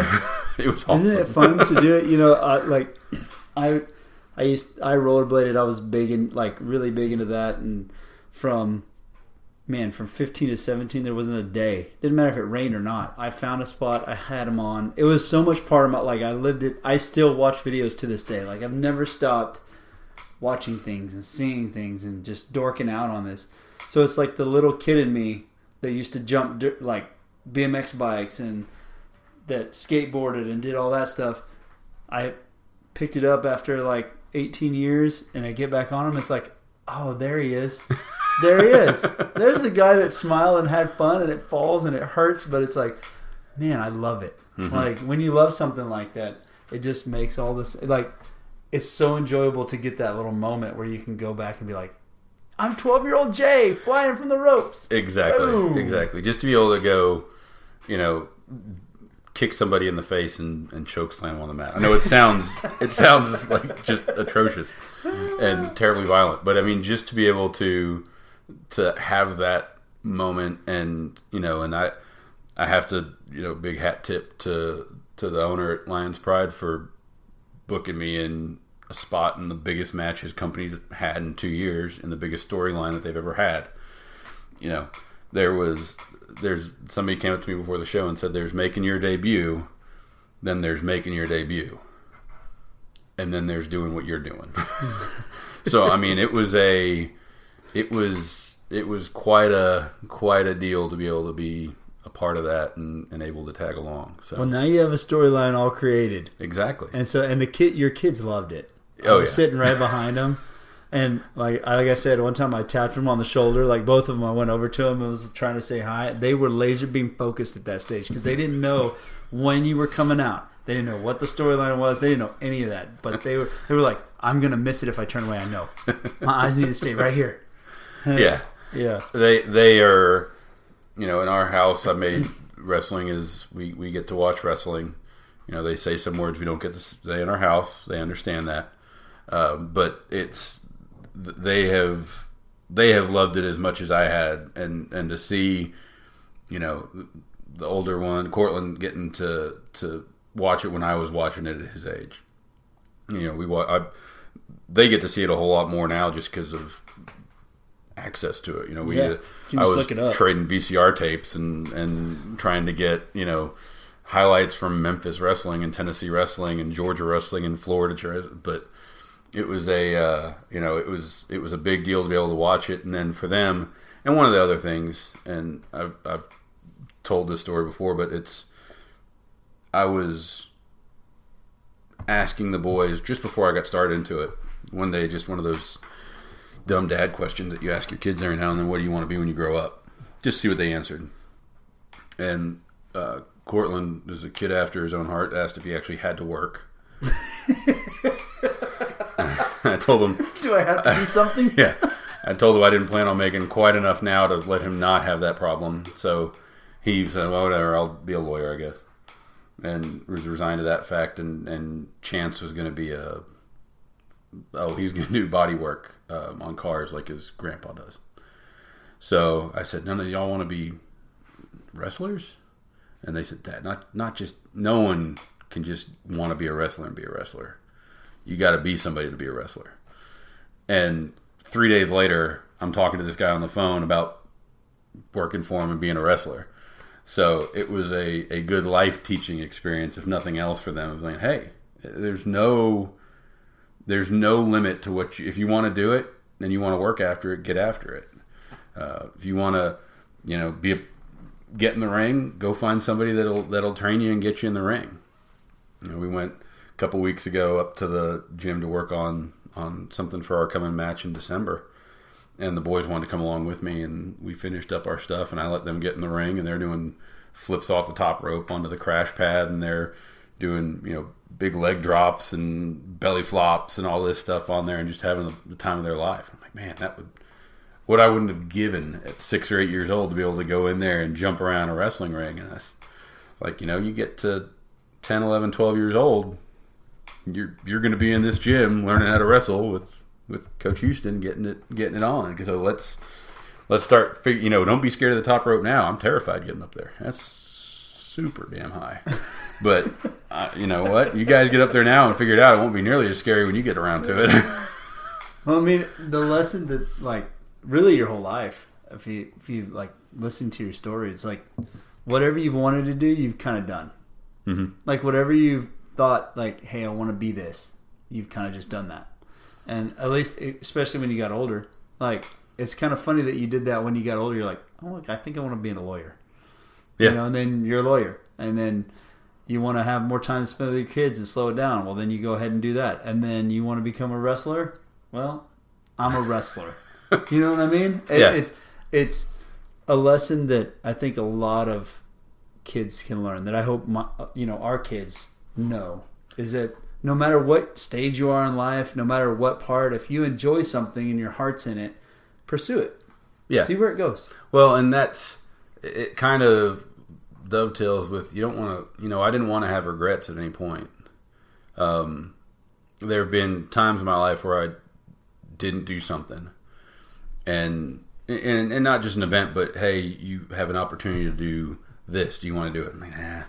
It was awesome. Isn't it fun to do it? You know, like I rollerbladed. I was big and like really big into that. And from 15 to 17, there wasn't a day. Didn't matter if it rained or not. I found a spot. I had them on. It was so much part of my, like I lived it. I still watch videos to this day. Like I've never stopped watching things and seeing things and just dorking out on this. So it's like the little kid in me that used to jump like BMX bikes and that skateboarded and did all that stuff. I picked it up after like 18 years and I get back on him. It's like, oh, there he is. There he is. There's the guy that smiled and had fun, and it falls and it hurts, but it's like, man, I love it. Mm-hmm. Like when you love something like that, it just makes all this, like it's so enjoyable to get that little moment where you can go back and be like, I'm 12-year-old Jay flying from the ropes. Exactly. Boom. Exactly. Just to be able to go, you know, kick somebody in the face and choke slam on the mat. I know it sounds like just atrocious and terribly violent, but I mean, just to be able to have that moment, and you know, and I have to, you know, big hat tip to the owner at Lions Pride for booking me in a spot in the biggest match his company's had in 2 years, and the biggest storyline that they've ever had. You know, there's somebody came up to me before the show and said, there's making your debut, then there's making your debut, and then there's doing what you're doing. So, I mean, it was quite a deal to be able to be a part of that and able to tag along. So, well, now you have a storyline all created. Exactly. And so, and your kids loved it. Oh, yeah. Sitting right behind them, and like I said, one time I tapped him on the shoulder. Like both of them, I went over to him and was trying to say hi. They were laser beam focused at that stage because they didn't know when you were coming out. They didn't know what the storyline was. They didn't know any of that. But they were like, "I'm gonna miss it if I turn away. I know my eyes need to stay right here." Yeah. They are. You know, in our house, I made wrestling is we get to watch wrestling. You know, they say some words we don't get to say in our house. They understand that. But they have loved it as much as I had, and to see, you know, the older one, Cortland, getting to watch it when I was watching it at his age. You know, they get to see it a whole lot more now just because of access to it. You know, I was trading VCR tapes and trying to get, you know, highlights from Memphis wrestling and Tennessee wrestling and Georgia wrestling and Florida, but it was a you know, it was a big deal to be able to watch it. And then for them, and one of the other things, and I've told this story before, but I was asking the boys just before I got started into it one day, just one of those dumb dad questions that you ask your kids every now and then, what do you want to be when you grow up? Just see what they answered. And Cortland, there's a kid after his own heart, asked if he actually had to work. I told him, do I have to do something? Yeah. I told him I didn't plan on making quite enough now to let him not have that problem. So he said, well, whatever, I'll be a lawyer, I guess. And was resigned to that fact. And Chance was going to be he's going to do body work on cars like his grandpa does. So I said, none of y'all want to be wrestlers? And they said, Dad, not just, no one can just want to be a wrestler and be a wrestler. You got to be somebody to be a wrestler. And 3 days later, I'm talking to this guy on the phone about working for him and being a wrestler. So it was a good life teaching experience, if nothing else, for them. I was like, hey, there's no limit to what you, if you want to do it and you want to work after it, get after it. If you want to, get in the ring, go find somebody that'll train you and get you in the ring. We went a couple weeks ago up to the gym to work on something for our coming match in December, and the boys wanted to come along with me, and we finished up our stuff, and I let them get in the ring, and they're doing flips off the top rope onto the crash pad, and they're doing big leg drops and belly flops and all this stuff on there, and just having the time of their life. I'm like, man, what I wouldn't have given at 6 or 8 years old to be able to go in there and jump around a wrestling ring. And that's like, you get to 10, 11, 12 years old, you're going to be in this gym learning how to wrestle with Coach Houston, getting it on. So let's start, don't be scared of the top rope now. I'm terrified getting up there. That's super damn high. But you know what? You guys get up there now and figure it out. It won't be nearly as scary when you get around to it. Well, I mean, the lesson that really your whole life, if you listen to your story, it's like whatever you've wanted to do, you've kind of done. Mm-hmm. Whatever you've thought, hey, I want to be this, you've kind of just done that. And at least, especially when you got older, it's kind of funny that you did that when you got older. You're like, oh, look, I think I want to be a lawyer. Yeah. And then you're a lawyer, and then you want to have more time to spend with your kids and slow it down. Well, then you go ahead and do that. And then you want to become a wrestler. Well, I'm a wrestler. You know what I mean? Yeah. It's a lesson that I think a lot of kids can learn, that I hope our kids know, is that no matter what stage you are in life, no matter what part, if you enjoy something and your heart's in it, pursue it. Yeah. See where it goes. Well, and it kind of dovetails with, you don't want to, I didn't want to have regrets at any point. There have been times in my life where I didn't do something. And not just an event, but hey, you have an opportunity to do this. Do you want to do it? I'm like, nah. And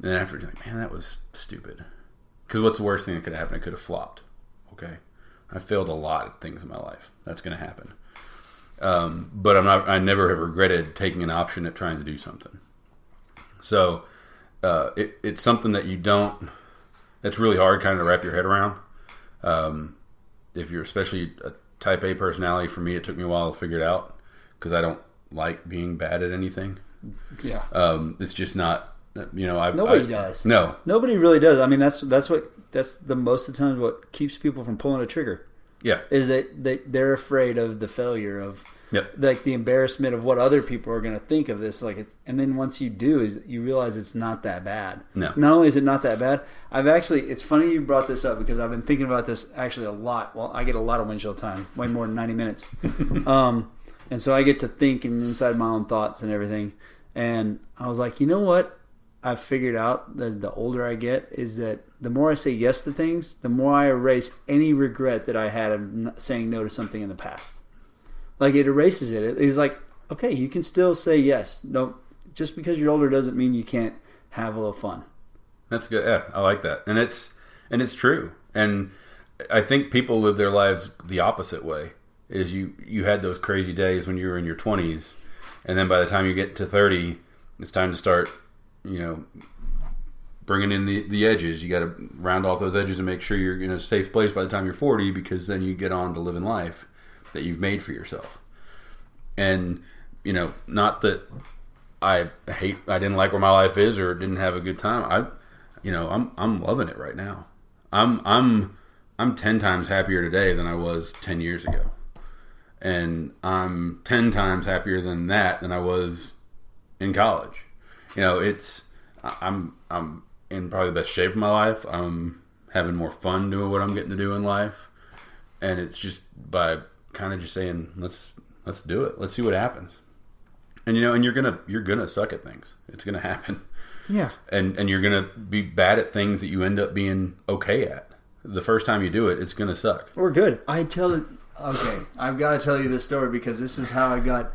then afterwards, you're like, man, that was stupid. Because what's the worst thing that could happen? It could have flopped. Okay, I failed a lot at things in my life. That's going to happen. But I'm not. I never have regretted taking an option at trying to do something. So it's something that you don't. That's really hard, kind of to wrap your head around. If you're especially a type A personality, for me, it took me a while to figure it out because I don't like being bad at anything. Yeah. It's just not, nobody does. No. Nobody really does. I mean, that's the most of the time what keeps people from pulling a trigger. Yeah. Is that they're afraid of the failure of, yep, the embarrassment of what other people are going to think of this. And then once you do, is you realize it's not that bad. No. Not only is it not that bad, it's funny you brought this up because I've been thinking about this actually a lot. Well, I get a lot of windshield time, way more than 90 minutes. And so I get to think and inside my own thoughts and everything. And I was like, you know what? I've figured out that the older I get is that the more I say yes to things, the more I erase any regret that I had of saying no to something in the past. It erases it. It's okay, you can still say yes. No, just because you're older doesn't mean you can't have a little fun. That's good. Yeah, I like that. And it's true. And I think people live their lives the opposite way. Is you had those crazy days when you were in your 20s, and then by the time you get to 30, it's time to start, bringing in the edges. You got to round off those edges and make sure you're in a safe place by the time you're 40, because then you get on to living life that you've made for yourself. And not that I didn't like where my life is or didn't have a good time. I'm loving it right now. I'm 10 times happier today than I was 10 years ago. And I'm 10 times happier than I was in college. You know, I'm in probably the best shape of my life. I'm having more fun doing what I'm getting to do in life. And it's just by kind of just saying, let's do it. Let's see what happens. And you know, and you're gonna suck at things. It's gonna happen. Yeah. And you're gonna be bad at things that you end up being okay at. The first time you do it, it's gonna suck. Or good. Okay, I've got to tell you this story because this is how I got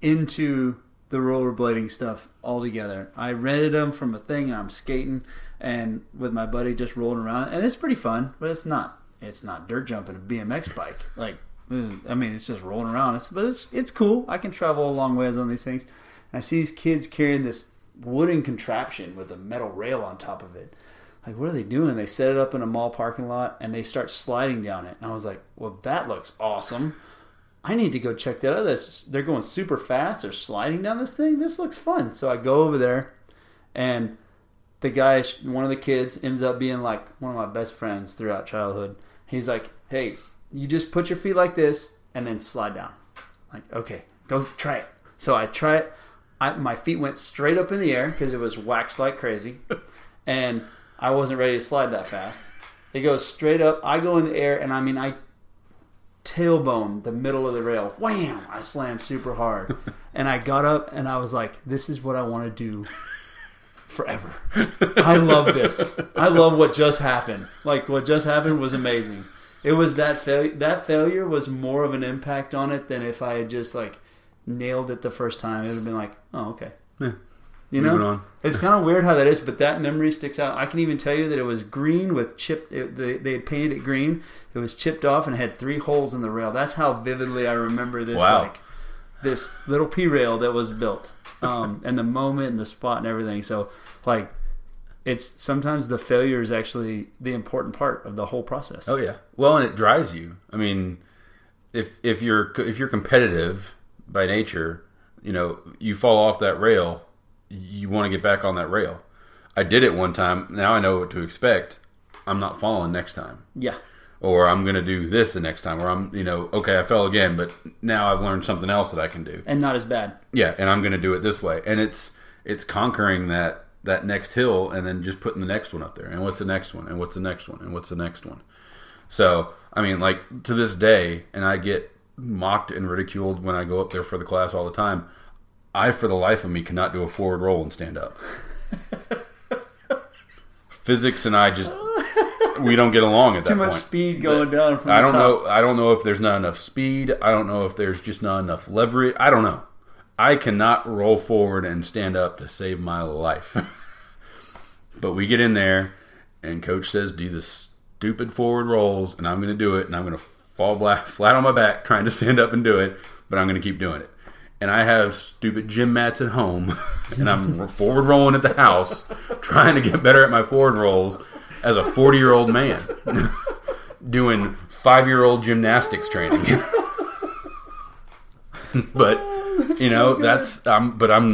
into the rollerblading stuff altogether. I rented them from a thing, and I'm skating, and with my buddy just rolling around, and it's pretty fun, but it's not dirt jumping a BMX bike. Like this is, I mean, it's just rolling around. But it's cool. I can travel a long ways on these things. And I see these kids carrying this wooden contraption with a metal rail on top of it. Like, what are they doing? They set it up in a mall parking lot, and they start sliding down it. And I was like, well, that looks awesome. I need to go check that out. They're going super fast. They're sliding down this thing. This looks fun. So I go over there, and the guy, one of the kids, ends up being, like, one of my best friends throughout childhood. He's like, hey, you just put your feet like this and then slide down. I'm like, okay, go try it. So I try it. My feet went straight up in the air because it was waxed like crazy. And I wasn't ready to slide that fast. It goes straight up. I go in the air, and I mean, I tailbone the middle of the rail. Wham! I slammed super hard. And I got up, and I was like, this is what I want to do forever. I love this. I love what just happened. Like, what just happened was amazing. It was that failure was more of an impact on it than if I had just, like, nailed it the first time. It would have been like, oh, okay. Yeah. You know, it's kind of weird how that is, but that memory sticks out. I can even tell you that it was green with chipped. They had painted it green. It was chipped off and had 3 holes in the rail. That's how vividly I remember this, wow. Like this little P rail that was built, and the moment and the spot and everything. So, like, it's sometimes the failure is actually the important part of the whole process. Oh yeah. Well, and it drives you. I mean, if you're competitive by nature, you know, you fall off that rail. You want to get back on that rail. I did it one time. Now I know what to expect. I'm not falling next time. Yeah. Or I'm going to do this the next time. Or I'm, you know, okay, I fell again, but now I've learned something else that I can do. And not as bad. Yeah, and I'm going to do it this way. And it's conquering that next hill and then just putting the next one up there. And what's the next one? And what's the next one? And what's the next one? So, I mean, like, to this day, and I get mocked and ridiculed when I go up there for the class all the time, I, for the life of me, cannot do a forward roll and stand up. Physics and I just, we don't get along at that point. Too much speed going down from the top. I don't know if there's not enough speed. I don't know if there's just not enough leverage. I don't know. I cannot roll forward and stand up to save my life. But we get in there, and coach says, do the stupid forward rolls, and I'm going to do it, and I'm going to fall flat on my back trying to stand up and do it, but I'm going to keep doing it. And I have stupid gym mats at home, and I'm forward rolling at the house, trying to get better at my forward rolls as a 40-year-old man, doing 5-year-old gymnastics training. But you know, I'm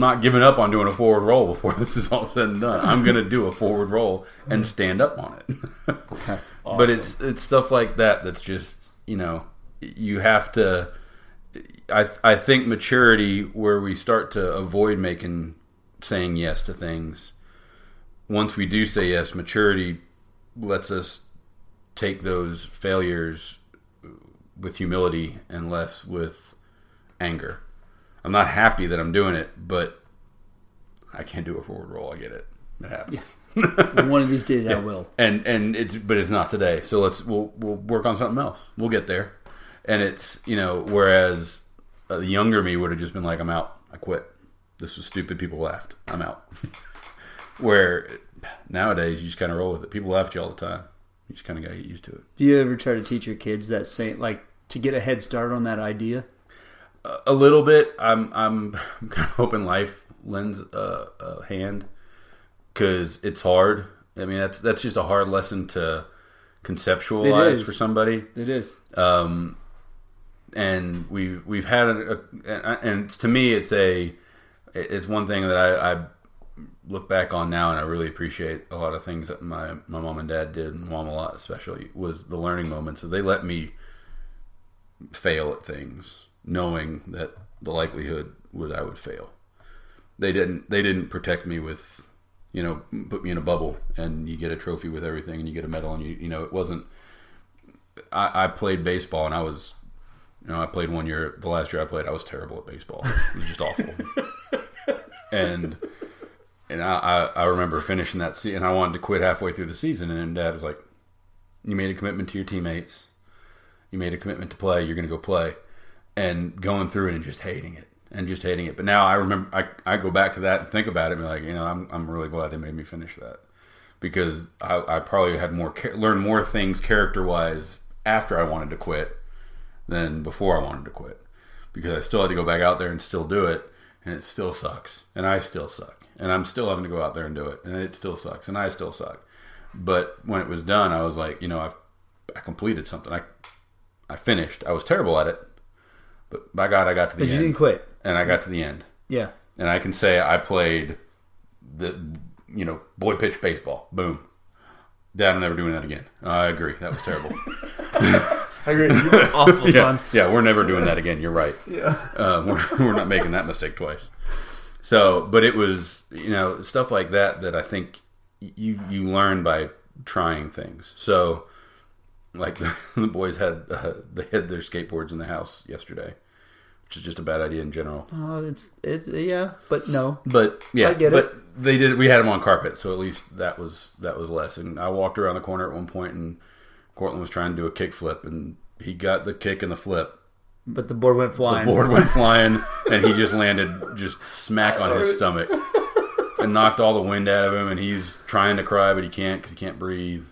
not giving up on doing a forward roll before this is all said and done. I'm gonna do a forward roll and stand up on it. That's awesome. But it's stuff like that that's just, you know, you have to. I think maturity, where we start to avoid saying yes to things. Once we do say yes, maturity lets us take those failures with humility and less with anger. I'm not happy that I'm doing it, but I can't do a forward roll. I get it. It happens. Yeah. One of these days, yeah. I will. But it's not today. So we'll work on something else. We'll get there. And it's, you know, whereas the younger me would have just been like, I'm out. I quit. This was stupid. People laughed. I'm out. Where nowadays you just kind of roll with it. People laugh at you all the time. You just kind of got to get used to it. Do you ever try to teach your kids that same, like, to get a head start on that idea? A little bit. I'm kind of hoping life lends a hand, because it's hard. I mean, that's just a hard lesson to conceptualize for somebody. It is. And we've had and to me, it's one thing that I look back on now, and I really appreciate a lot of things that my mom and dad did, and mom a lot especially, was the learning moments. So they let me fail at things, knowing that the likelihood was I would fail. They didn't protect me with, put me in a bubble and you get a trophy with everything and you get a medal and you it wasn't. I played baseball and I was, I played one year. The last year I played, I was terrible at baseball. It was just awful. And I remember finishing that season. I wanted to quit halfway through the season, and Dad was like, "You made a commitment to your teammates. You made a commitment to play. You're going to go play." And going through it and just hating it. But now I remember, I go back to that and think about it, and be like, I'm really glad they made me finish that, because I probably had learned more things character wise after I wanted to quit than before I wanted to quit, because I still had to go back out there and still do it, and it still sucks, and I still suck. And I'm still having to go out there and do it. And it still sucks. And I still suck. But when it was done, I was like, I completed something. I finished. I was terrible at it. But by God, I got to the end. But you didn't quit. And I got to the end. Yeah. And I can say I played the, boy pitch baseball. Boom. Dad, I'm never doing that again. I agree. That was terrible. I agree. You were awful, son. Yeah, we're never doing that again. You're right. Yeah. We're not making that mistake twice. So, but it was, stuff like that I think you learn by trying things. So, like the boys had their skateboards in the house yesterday, which is just a bad idea in general. Oh, I get it. But they did. We had them on carpet, so at least that was less. And I walked around the corner at one point, and Cortland was trying to do a kick flip, and he got the kick and the flip. But the board went flying. And he just landed just smack on his stomach and knocked all the wind out of him. And he's trying to cry, but he can't because he can't breathe.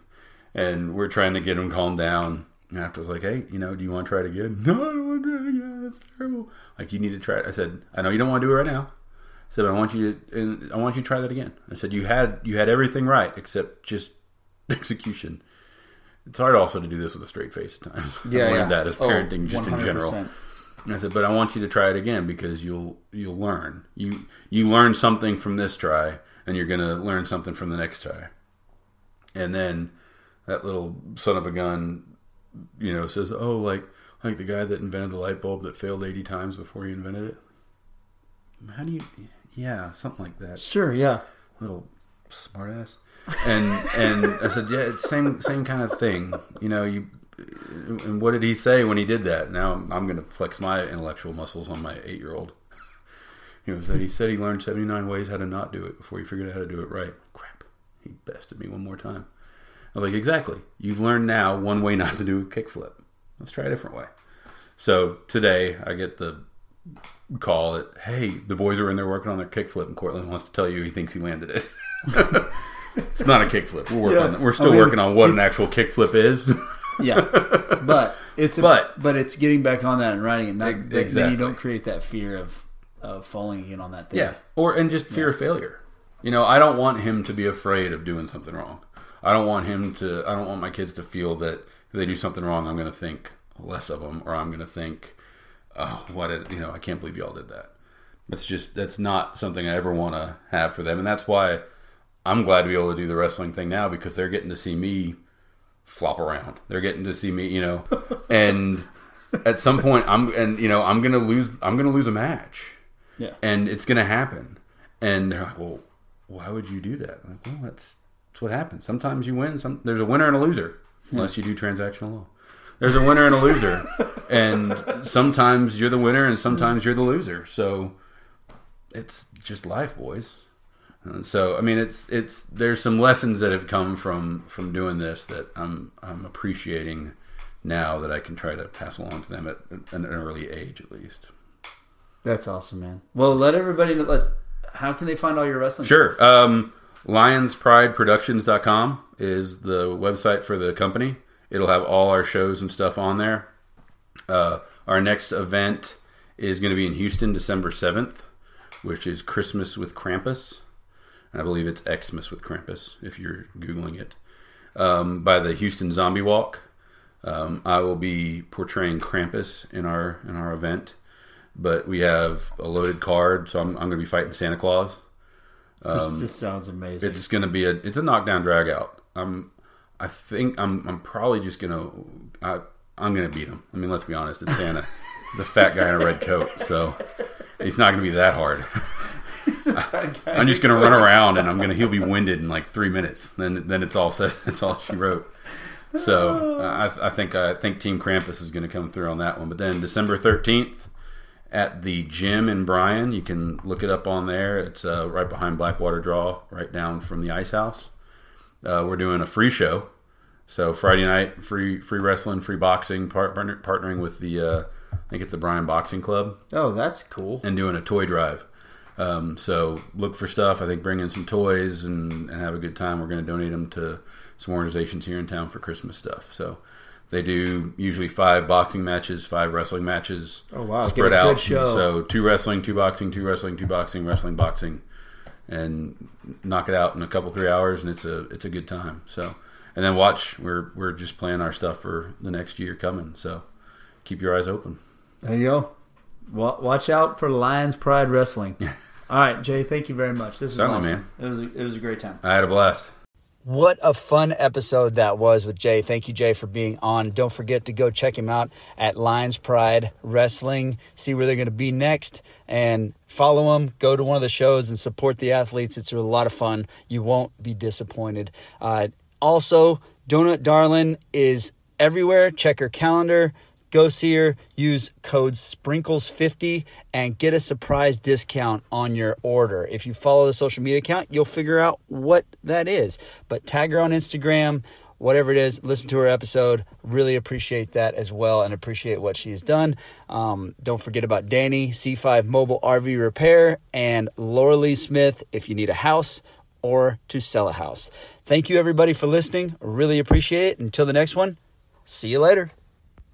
And we're trying to get him calmed down. And after I was like, hey, do you want to try it again? No, I don't want to try it again. That's terrible. Like, you need to try it. I said, I know you don't want to do it right now. I said, but I want you to try that again. I said, you had everything right except just execution. It's hard also to do this with a straight face at times. Yeah, I learned that as parenting, just 100%. In general. And I said, but I want you to try it again, because you'll learn. You learn something from this try, and you're going to learn something from the next try. And then that little son of a gun, says, oh, like the guy that invented the light bulb that failed 80 times before he invented it. How do you? Yeah, something like that. Sure, yeah. Little smartass. And I said, yeah, it's same kind of thing, And what did he say when he did that? Now I'm going to flex my intellectual muscles on my 8-year-old. He said he learned 79 ways how to not do it before he figured out how to do it right. Crap, he bested me one more time. I was like, exactly. You've learned now one way not to do a kickflip. Let's try a different way. So today I get the call that, hey, the boys are in there working on their kickflip, and Cortland wants to tell you he thinks he landed it. It's not a kickflip. We're working. Yeah. We're still working on what an actual kickflip is. Yeah, but it's getting back on that and writing it. Then you don't create that fear of falling again on that thing. Yeah, or just fear of failure. I don't want him to be afraid of doing something wrong. I don't want my kids to feel that if they do something wrong, I'm going to think less of them, or I'm going to think, oh, I can't believe y'all did that. That's not something I ever want to have for them, and that's why I'm glad to be able to do the wrestling thing now, because they're getting to see me flop around. They're getting to see me, and at some point I'm going to lose a match. Yeah. And it's going to happen. And they're like, well, why would you do that? I'm like, well, that's what happens. Sometimes you win. There's a winner and a loser, unless you do transactional law. There's a winner and a loser. And sometimes you're the winner and sometimes you're the loser. So it's just life, boys. So it's there's some lessons that have come from doing this that I'm appreciating now, that I can try to pass along to them at an early age at least. That's awesome, man. Well, let everybody know. How can they find all your wrestling? Sure, LionsPrideProductions.com is the website for the company. It'll have all our shows and stuff on there. Our next event is going to be in Houston, December 7th, which is Christmas with Krampus. I believe it's Xmas with Krampus, if you're Googling it, by the Houston Zombie Walk. I will be portraying Krampus in our event, but we have a loaded card, so I'm going to be fighting Santa Claus. This sounds amazing. It's going to be a knockdown drag out. I think I'm probably just going to, I'm going to beat him. I mean, let's be honest. It's Santa. He's a fat guy in a red coat. So it's not going to be that hard. I'm just going to run around and he'll be winded in like 3 minutes. Then it's all said. That's all she wrote. So I think Team Krampus is going to come through on that one. But then December 13th at the gym in Bryan, you can look it up on there. It's right behind Blackwater Draw, right down from the Ice House. We're doing a free show. So Friday night, free wrestling, free boxing, partnering with the, I think it's the Bryan Boxing Club. Oh, that's cool. And doing a toy drive. So look for stuff. I think bring in some toys and have a good time. We're going to donate them to some organizations here in town for Christmas stuff. So they do usually 5 boxing matches, 5 wrestling matches. Oh, wow. Spread out. Good show. So 2 wrestling, 2 boxing, 2 wrestling, 2 boxing, wrestling, boxing, and knock it out in a couple, 3 hours. And it's a good time. So, and then watch, we're just planning our stuff for the next year coming. So keep your eyes open. There you go. Well, watch out for Lions Pride Wrestling. All right, Jay, thank you very much. This was awesome. Man. It was a great time. I had a blast. What a fun episode that was with Jay. Thank you, Jay, for being on. Don't forget to go check him out at Lions Pride Wrestling. See where they're going to be next and follow them. Go to one of the shows and support the athletes. It's a lot of fun. You won't be disappointed. Also, Donut Darling is everywhere. Check her calendar. Go see her, use code SPRINKLES50, and get a surprise discount on your order. If you follow the social media account, you'll figure out what that is. But tag her on Instagram, whatever it is, listen to her episode. Really appreciate that as well and appreciate what she has done. Don't forget about Danny, C5 Mobile RV Repair, and Laura Lee Smith if you need a house or to sell a house. Thank you, everybody, for listening. Really appreciate it. Until the next one, see you later.